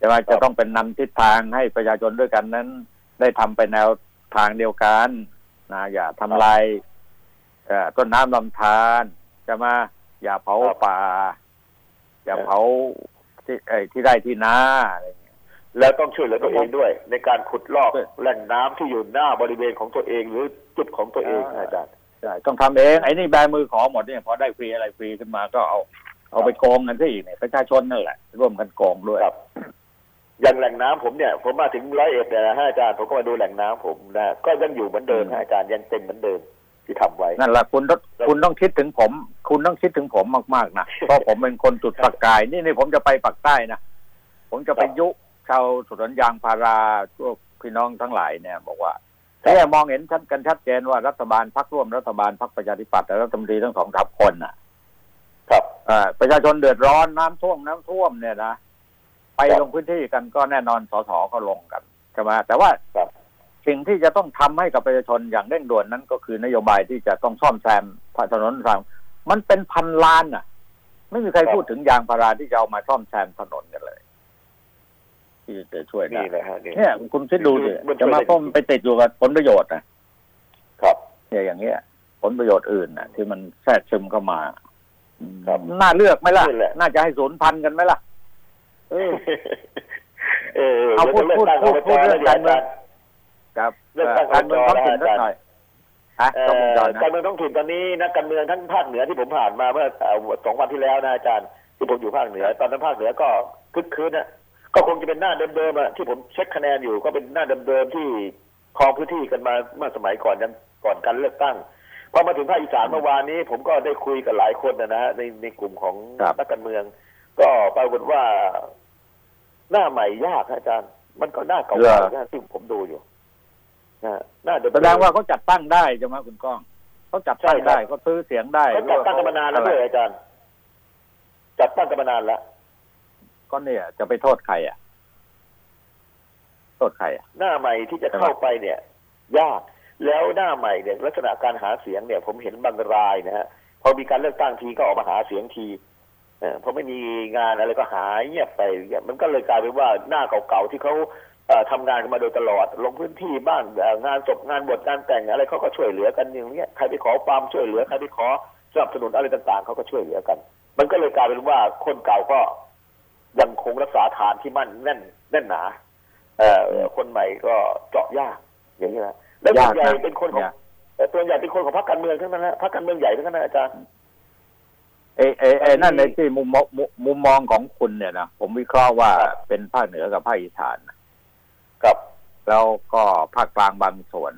แต่ว่าจะต้องเป็นนำทิศทางให้ประชาชนด้วยกันนั้นได้ทำไปแนวทางเดียวกันนะอย่าทำลายต้นน้ำลำธารจะมาอย่าเผาป่าอย่าเผาที่ไอ้ที่ไร่ที่นาอะไรอย่างเงี้ยแล้วต้องช่วยเหลือตัวเองด้วยในการขุดลอกแหล่งน้ำที่อยู่หน้าบริเวณของตัวเองหรือจุดของตัวเองอาจารย์ใช่ต้องทำเองไอ้นี่แบมือขอหมดเนี่ยพอได้ฟรีอะไรฟรีขึ้นมาก็เอาเอาไปโกงกันซะอีกเนี่ยประชาชนนั่นแหละร่วมกันโกงด้วยอย่างแหล่งน้ำผมเนี่ยผมมาถึงร้อยเอ็ดเนี่ยนะฮะอาจารย์ผมก็มาดูแหล่งน้ำผมนะก็ยังอยู่เหมือนเดิมอาจารย์ยังเต็มเหมือนเดิมที่ทำไว้นั่นแหละคุณต้องคุณต้องคิดถึงผมคุณต้องคิดถึงผมมากๆนะเพราะผมเป็นคนจุดประกายนี่นี่ผมจะไปปักใต้นะผมจะไปยุชาวสวนยางพาราพวกพี่น้องทั้งหลายเนี่ยบอกว่าแต่มองเห็นชัดกันชัดเจนว่ารัฐบาลพรรคร่วมรัฐบาลพรรคประชาธิปัตย์และรัฐมนตรีทั้งสองทัพคนน่ะครับประชาชนเดือดร้อนน้ำท่วมน้ำท่วมเนี่ยนะไปลงพื้นที่กันก็แน่นอนสสก็ลงกันใช่ไหมแต่ว่าสิ่งที่จะต้องทำให้กับประชาชนอย่างเร่งด่วนนั้นก็คือนโยบายที่จะต้องซ่อมแซมถนนทางมันเป็นพันล้านน่ะไม่มีใครพูดถึงยางพาราที่จะเอามาซ่อมแซมถนนกันเลยที่จะช่วยได้เนี่ยคุณคิดดูดิจะมาพ่อไปติดอยู่กับผลประโยชน์นะครับเนี่ยอย่างเงี้ยผลประโยชน์อื่นน่ะที่มันแทรกซึมเข้ามาน่าเลือกไหมล่ะน่าจะให้สูญพันธุ์กันไหมล่ะเออเออเอาพูดพูดพูดพูดเรื่องการเมืองครับการเมืองท้องถิ่นสักหน่อยฮะการเมืองท้องถิ่นตอนนี้นักการเมืองทั้งภาคเหนือที่ผมผ่านมาเมื่อสองวันที่แล้วนะอาจารย์ คือผมอยู่ภาคเหนือตอนนั้นภาคเหนือก็คึกคืนนะก็คงจะเป็นหน้าเดิมๆอะที่ผมเช็คคะแนนอยู่ก็เป็นหน้าเดิมๆที่ครองพื้นที่กันมาเมื่อสมัยก่อนกันก่อนการเลือกตั้งพอมาถึงภาคอีสานเมื่อวานนี้ผมก็ได้คุยกับหลายคนนะฮะในในกลุ่มของนักการเมืองก็ปรากฏว่าหน้าใหม่ยากอาจารย์มันก็หน้าเก่านะที่ผมดูอยู่นะหน้าเดิมแสดงว่าเขาจัดตั้งได้ใช่ไหมคุณก้องเขาจัดตั้งได้เขาซื้อเสียงได้เขาจัดตั้งกันมานานแล้วด้วยอาจารย์จัดตั้งกันมานานแล้วก็เนี่ยจะไปโทษใครอ่ะโทษใครอ่ะหน้าใหม่ที่จะเข้าไปเนี่ยยากแล้วหน้าใหม่เนี่ยลักษณะการหาเสียงเนี่ยผมเห็นบางรายนะฮะพอมีการเลือกตั้งทีก็ออกมาหาเสียงทีเอ่อพอไม่มีงานอะไรก็หายเงียบไปมันก็เลยกลายเป็นว่าหน้าเก่าๆที่เขาเอ่อทำงานกันมาโดยตลอดลงพื้นที่บ้างงานศพงานบวชงานแต่งอะไรเขาก็ช่วยเหลือกันอย่างเงี้ยใครไปขอความช่วยเหลือใครไปขอสนับสนุนอะไรต่างๆเขาก็ช่วยเหลือกันมันก็เลยกลายเป็นว่าคนเก่าก็ยังคงรักษาฐานที่มั่นแน่นแน่นหนาเอ่อคนใหม่ก็เจาะยากอย่างนี้นะแล้วส่วนใหญ่เป็นคนของส่วนใหญ่เป็นคนของพรรคการเมืองทั้งนั้นนะพรรคการเมืองใหญ่ทั้งนั้นอาจารย์เอเอเอนั่นในที่มุมมองมุมมองของคุณเนี่ยนะผมวิเคราะห์ว่าเป็นภาคเหนือกับภาคอีสานครับแล้วก็ภาคกลางบางส่วน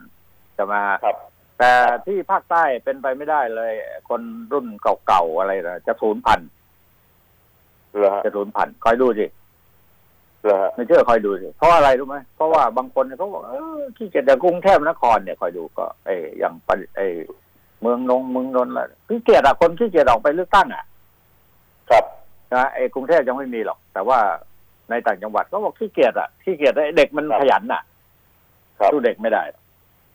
ใช่ไหมครับแต่ที่ภาคใต้เป็นไปไม่ได้เลยคนรุ่นเก่าๆอะไรนะจะสูญพันธุ์จะสูญพันธุ์คอยดูสิไม่เชื่อคอยดูสิเพราะอะไรรู้ไหมเพราะว่าบางคนเขาบอกเออขี้เกียจแต่กรุงเทพนครเนี่ยคอยดูก็ไอ้อย่างไอ้เมืองนงเมืองนนท์อะไรขี้เกียจอะคนขี้เกียจออกไปเลือกตั้งอะครับนะไอ้กรุงเทพยังไม่มีหรอกแต่ว่าในต่างจังหวัดก็บอกขี้เกียจอะขี้เกียจไอ้เด็กมันขยันอะสู้เด็กไม่ได้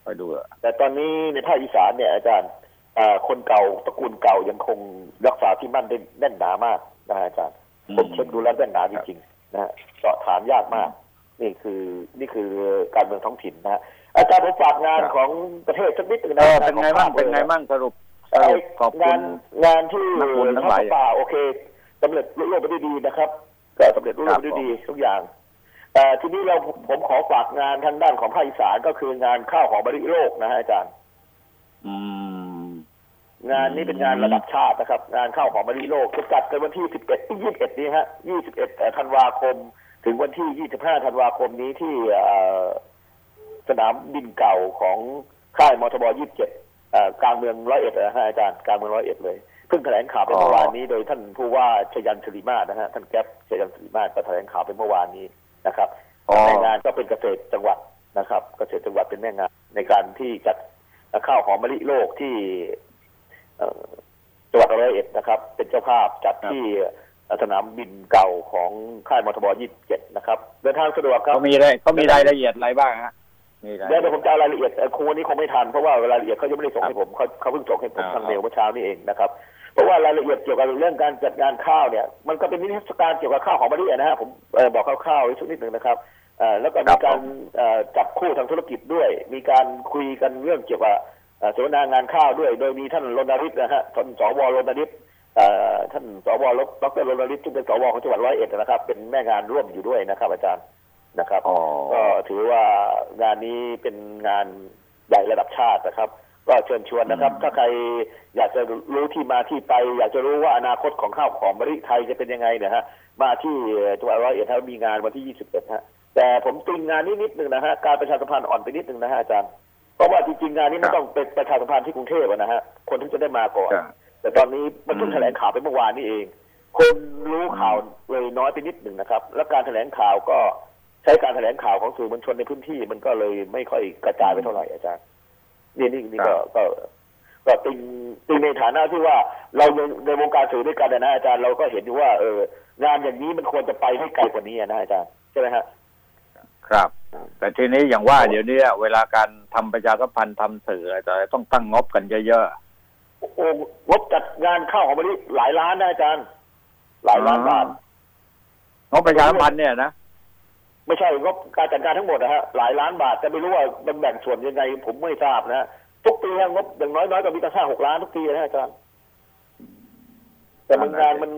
คอยดูแต่ตอนนี้ในภาคอีสานเนี่ยอาจารย์คนเก่าตระกูลเก่ายังคงรักษาที่มั่นได้แน่นหนามากนะอาจารย์ผมเช็คดูแล้วแน่นหนาจริงนะเจาะฐานยากมากนี่คือนี่คือการเมืองท้องถิ่นนะอาจารย์ผมฝากงานของประเทศสักนิดนึงนะเป็นไงบ้างเป็นไงบ้างสรุปสรุปขอบคุณงานที่นักบุญทั้งหลายป่าโอเคสำเร็จรุ่งเรืองไปด้วยดีนะครับก็สำเร็จรุ่งเรืองไปด้วยดีทุกอย่างแต่ทีนี้เราผมขอฝากงานทางด้านของภาคอีสานก็คืองานข้าวหอมมะลิโลกนะฮะอาจารย์งานนี้เป็นงานระดับชาตินะครับงานข้าวหอมมะลิโลกจะจัดกันวันที่สิบเอ็ดถึงยี่สิบเอ็ดนี้ฮะยี่สิบเอ็ดธันวาคมถึงวันที่ยี่สิบห้าธันวาคมนี้ที่สนามบินเก่าของค่ายมทบยี่สิบเจ็ดกลางเมืองร้อยเอ็ดนะฮะอาจารย์กลางเมืองร้อยเอ็ดเลยเพิ่งแถลงข่าวไปเมื่อวานนี้โดยท่านผู้ว่าชยันศิริมาศนะฮะท่านแก๊ปชยันศิริมาศก็แถลงข่าวไปเมื่อวานนี้นะครับในงานก็เป็นเกษตรจังหวัดนะครับเกษตรจังหวัดเป็นแม่งานในการที่จัดข้าวหอมมะลิโลกที่จังหวัดร้อยเอ็ดนะครับเป็นเจ้าภาพจัดที่สนามบินเก่าของค่ายมทบยี่สิบเจ็ดนะครับเดินทางสะดวกครับเขามีอะไรเขามีรายละเอียดอะไรบ้างฮะเดี๋ยวผมจะรายละเอียดครูวันนี้คงไม่ทันเพราะว่ารายละเอียดเขายังไม่ได้ส่งให้ผมเขาเขาเพิ่งส่งให้ผมทางเมลเมื่อเช้านี่เองนะครับเพราะว่ารายละเอียดเกี่ยวกับเรื่องการจัดงานข้าวเนี่ยมันก็เป็นนิทรรศการเกี่ยวกับข้าวหอมมะลินะฮะผมบอกคร่าวๆนิดนึงนะครับแล้วก็มีการจับคู่ทางธุรกิจด้วยมีการคุยกันเรื่องเกี่ยวกับเสวนางานข้าวด้วยโดยมีท่านรณฤทธิ์นะฮะท่านสวรณฤทธิ์ท่านสวรดรรณฤทธิ์ซึ่งเป็นสวของจังหวัดร้อยเอ็ดนะครับเป็นแม่งานร่วมอยู่ด้วยนะครับอาจารย์นะครับก็ถือว่างานนี้เป็นงานใหญ่ระดับชาตินะครับก็เชิญชวนนะครับถ้าใครอยากจะรู้ที่มาที่ไปอยากจะรู้ว่าอนาคตของข้าวของมะลิไทยจะเป็นยังไงนะฮะมาที่จังหวัดร้อยเอ็ดมีงานวันที่ยี่สิบเอ็ดฮะแต่ผมติงงานนี้นิดนึงนะฮะการประชาสัมพันธ์อ่อนไปนิดนึงนะฮะอาจารย์เพราะว่าจริงๆงานนี้ไม่ต้องเป็นประชาสัมพันธ์ที่กรุงเทพนะฮะคนที่จะได้มาก่อนแต่ตอนนี้มันเพิ่งแถลงข่าวไปเมื่อวานนี้เองคนรู้ข่าวเลยน้อยไปนิดหนึ่งนะครับและการแถลงข่าวก็ใช้การแถลงข่าวของสื่อมวลชนในพื้นที่มันก็เลยไม่ค่อยกระจายไปเท่าไหร่อาจารย์นี่นี่นี่ก็ก็ก็ติงติงในฐานะที่ว่าเราในวงการสื่อด้วยกันนะอาจารย์เราก็เห็นอยู่ว่าเอองานอย่างนี้มันควรจะไปให้ไกลกว่านี้นะอาจารย์ใช่ไหมฮะครับแต่ทีนี้อย่างว่าเดี๋ยวนี้เวลาการทำประชาสัมพันธ์ทำสื่ออาจารย์ต้องตั้งงบกันเยอะๆโอ้โหงบจัดงานข้าวหอมมะลิหลายล้านนะอาจารย์หลายล้านบาทงบประชาสัมพันธ์เนี่ยนะไม่ใช่งบการจัดการทั้งหมดนะฮะหลายล้านบาทแต่ไม่รู้ว่าแบ่งส่วนยังไงผมไม่ทราบนะทุกปีงบอย่างน้อยๆก็มีตั้งห้าหกล้านทุกปีนะอาจารย์แต่งานมัน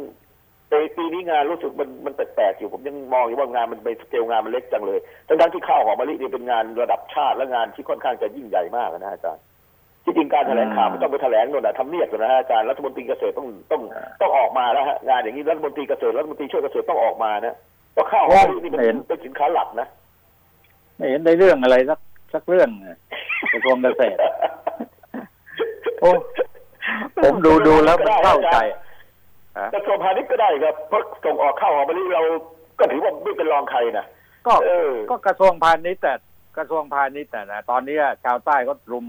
ปีนี้งานรู้สึกมันมันแปลกๆอยู่ผมยังมองอยู่ว่างานมันไปสเกลงานมันเล็กจังเลยทั้งๆที่ข้าวหอมมะลิเนี่ยเป็นงานระดับชาติและงานที่ค่อนข้างจะยิ่งใหญ่มากนะอาจารย์ ที่จริงการแถลงข่าวไม่ต้องไปแถลงโน่นนะทำเนียบนะฮะอาจารย์รัฐมนตรีเกษตรต้องต้องต้องออกมาแล้วฮะงานอย่างนี้รัฐมนตรีเกษตรรัฐมนตรีช่วยเกษตรต้องออกมานะเพราะข้าวนี่มันเป็นสินค้าหลักนะไม่เห็นได้เรื่องอะไรสักสักเรื่องกระทรวงเกษตรโอ้ผมดูดูแล้วไม่เข้าใจกระทรวงพาณิชย์ก็ได้ครับเพราะส่งออกข้าวหอมมะลิเราก็ถือว่าไม่เป็นรองใครนะก็ก็กระทรวงพาณิชย์แต่กระทรวงพาณิชย์แต่นะตอนนี้ชาวใต้ก็รุม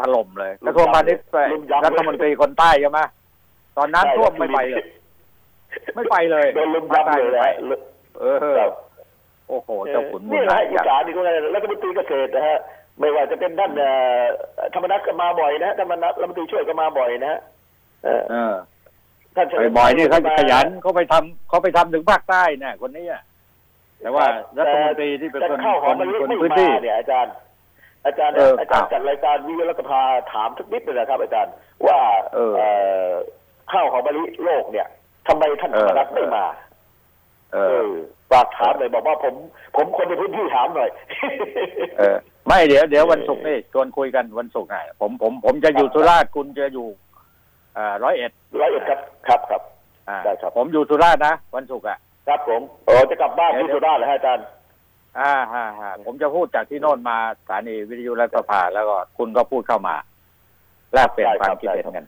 ถล่มเลยกระทรวงพาณิชย์ไปรัฐมนตรีคนใต้ใช่ไหมตอนนั้นท่วมไม่ไปเลยไม่ไปเลยโดนลุมยับเลยเออโอ้โหเจ้าขุนมูลนี่นะอุตสาหกรรมอะไรแล้วก็รัฐมนตรีเกษตรนะฮะไม่ว่าจะเป็นด้านธรรมนัสก็มาบ่อยนะธรรมนัสรัฐมนตรีช่วยก็มาบ่อยนะเออไปบ่อยนี่เขาขยันเขาไปทำเขาไปทำถึงภาคใต้เนี่ยคนนี้แต่ว่ารัฐมนตรีที่เป็นคนคนพื้นที่เนี่ยอาจารย์อาจารย์อาจารย์จัดรายการวิวรัฐสภาถามทุกนิดเลยนะครับอาจารย์ว่าข้าวหอมมะลิโลกเนี่ยทำไมท่านธรรมนัสไม่มาเออฝากถามเลยบอกว่าผมผมคนในพื้นที่ถามหน่อยเออไม่เดี๋ยวเดี๋ยววันศุกร์นี่ชวนคุยกันวันศุกร์ไงผมผมผมจะอยู่สุราษฎร์คุณจะอยู่อ่าร้อยเอ็ดร้อยเอ็ดครับครับครับได้ครับผมอยู่สุราษฎร์นะวันศุกร์อ่ะครับผมโอ้จะกลับบ้านที่สุราษฎร์เหรออาจารย์อ่าฮะฮะผมจะพูดจากที่โน่นมาสถานีวิทยุรัฐสภาแล้วก็คุณก็พูดเข้ามาแลกเปลี่ยนความคิดเห็นกัน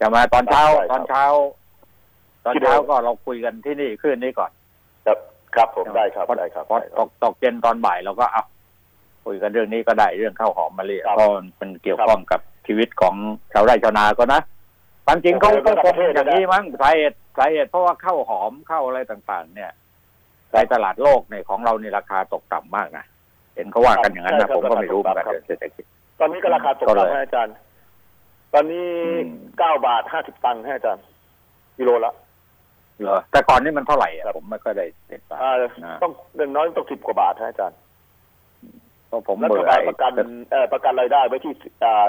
จะมาตอนเช้าตอนเช้าตอนเช้าก็เราคุยกันที่นี่คืนนี้ก่อนครับครับผมได้ครับได้ครับตกตกเย็นตอนบ่ายเราก็เอาคุยกันเรื่องนี้ก็ได้เรื่องข้าวหอมมะลิก็เป็นเกี่ยวข้องกับชีวิตของชาวไร่ชาวนาก็นะความจริงเขาต้องประเทศอย่างนี้มั้งสาเหตุสาเหตุเพราะว่าข้าวหอมข้าวอะไรต่างๆเนี่ยในตลาดโลกเนี่ยของเรานี่ราคาตกต่ำมากนะเห็นเขาว่ากันอย่างนั้นนะผมก็ไม่รู้เหมือนกันเศรษฐกิจตอนนี้ก็ราคาตกต่ำอาจารย์ตอนนี้เก้าบาทห้าสิบตังค์อาจารย์กิโลละเหรอแต่ก่อนนี่มันเท่าไหร่ผมไม่ค่อยได้เห็นต้องเรื่องน้อยต้องสิบกว่าบาทนะอาจารย์ผมเบื่อประกันประกันรายได้ไว้ที่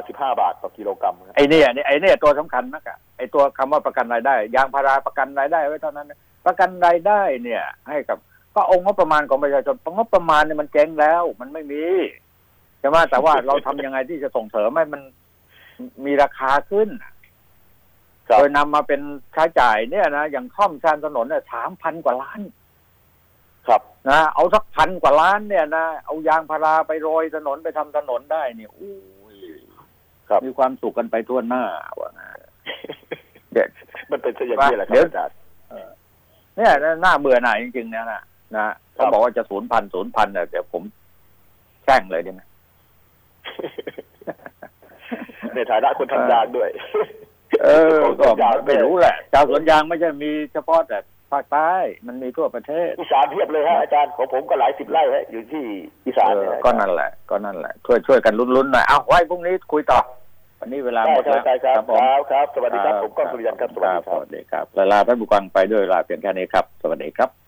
สิบห้าบาทต่อกิโลกรัมไอ้นี่ไอ้นี่ตัวสำคัญนะกะไอ้ตัวคำว่าประกันรายได้ยางพาราประกันรายได้ไว้เท่านั้นประกันรายได้เนี่ยให้กับก็องค์งบประมาณของประชาชนงบประมาณเนี่ยมันเจ๊งแล้วมันไม่มีใช่ไหมแต่ว่าเราทำยังไงที่จะส่งเสริมให้มันมีราคาขึ้นโดยนำมาเป็นค่าจ่ายเนี่ยนะอย่างท่อมชานถนนเนี่ยสามพันกว่าล้านครับนะเอาสักพันกว่าล้านเนี่ยนะเอายางพาราไปโรยถนนไปทำถนนได้เนี่ยโอ้ยครับมีความสุขกันไปทั่วหน้าว่ะเด็ดมันเป็นเช่นนี้แหละครับอาจารย์เนี่ยหน้าเบื่อหน่ายจริงๆนะนะนะเขาบอกว่าจะศูนย์พันศูนย์พันเนี่ยเดี๋ยวผมแช่งเลยดีไหมในฐานะคนทำยางด้วยเออก็ไม่รู้แหละชาวสวนยางไม่ใช่มีเฉพาะแต่ภาคใต้มันมีทั่วประเทศอีสานเทียบเลยฮะอาจารย์ของผมก็หลายสิบไร่ฮะอยู่ที่อีสานก็นั่นแหละก็นั่นแหละช่วยช่วยกันลุ้นๆหน่อยเอาไว้พรุ่งนี้คุยต่อวันนี้เวลาหมดแล้วครับครับสวัสดีครับผมก้องสุริยันครับสวัสดีครับและลาท่านผู้ฟังไปด้วยลาเพียงแค่นี้ครับสวัสดีครับ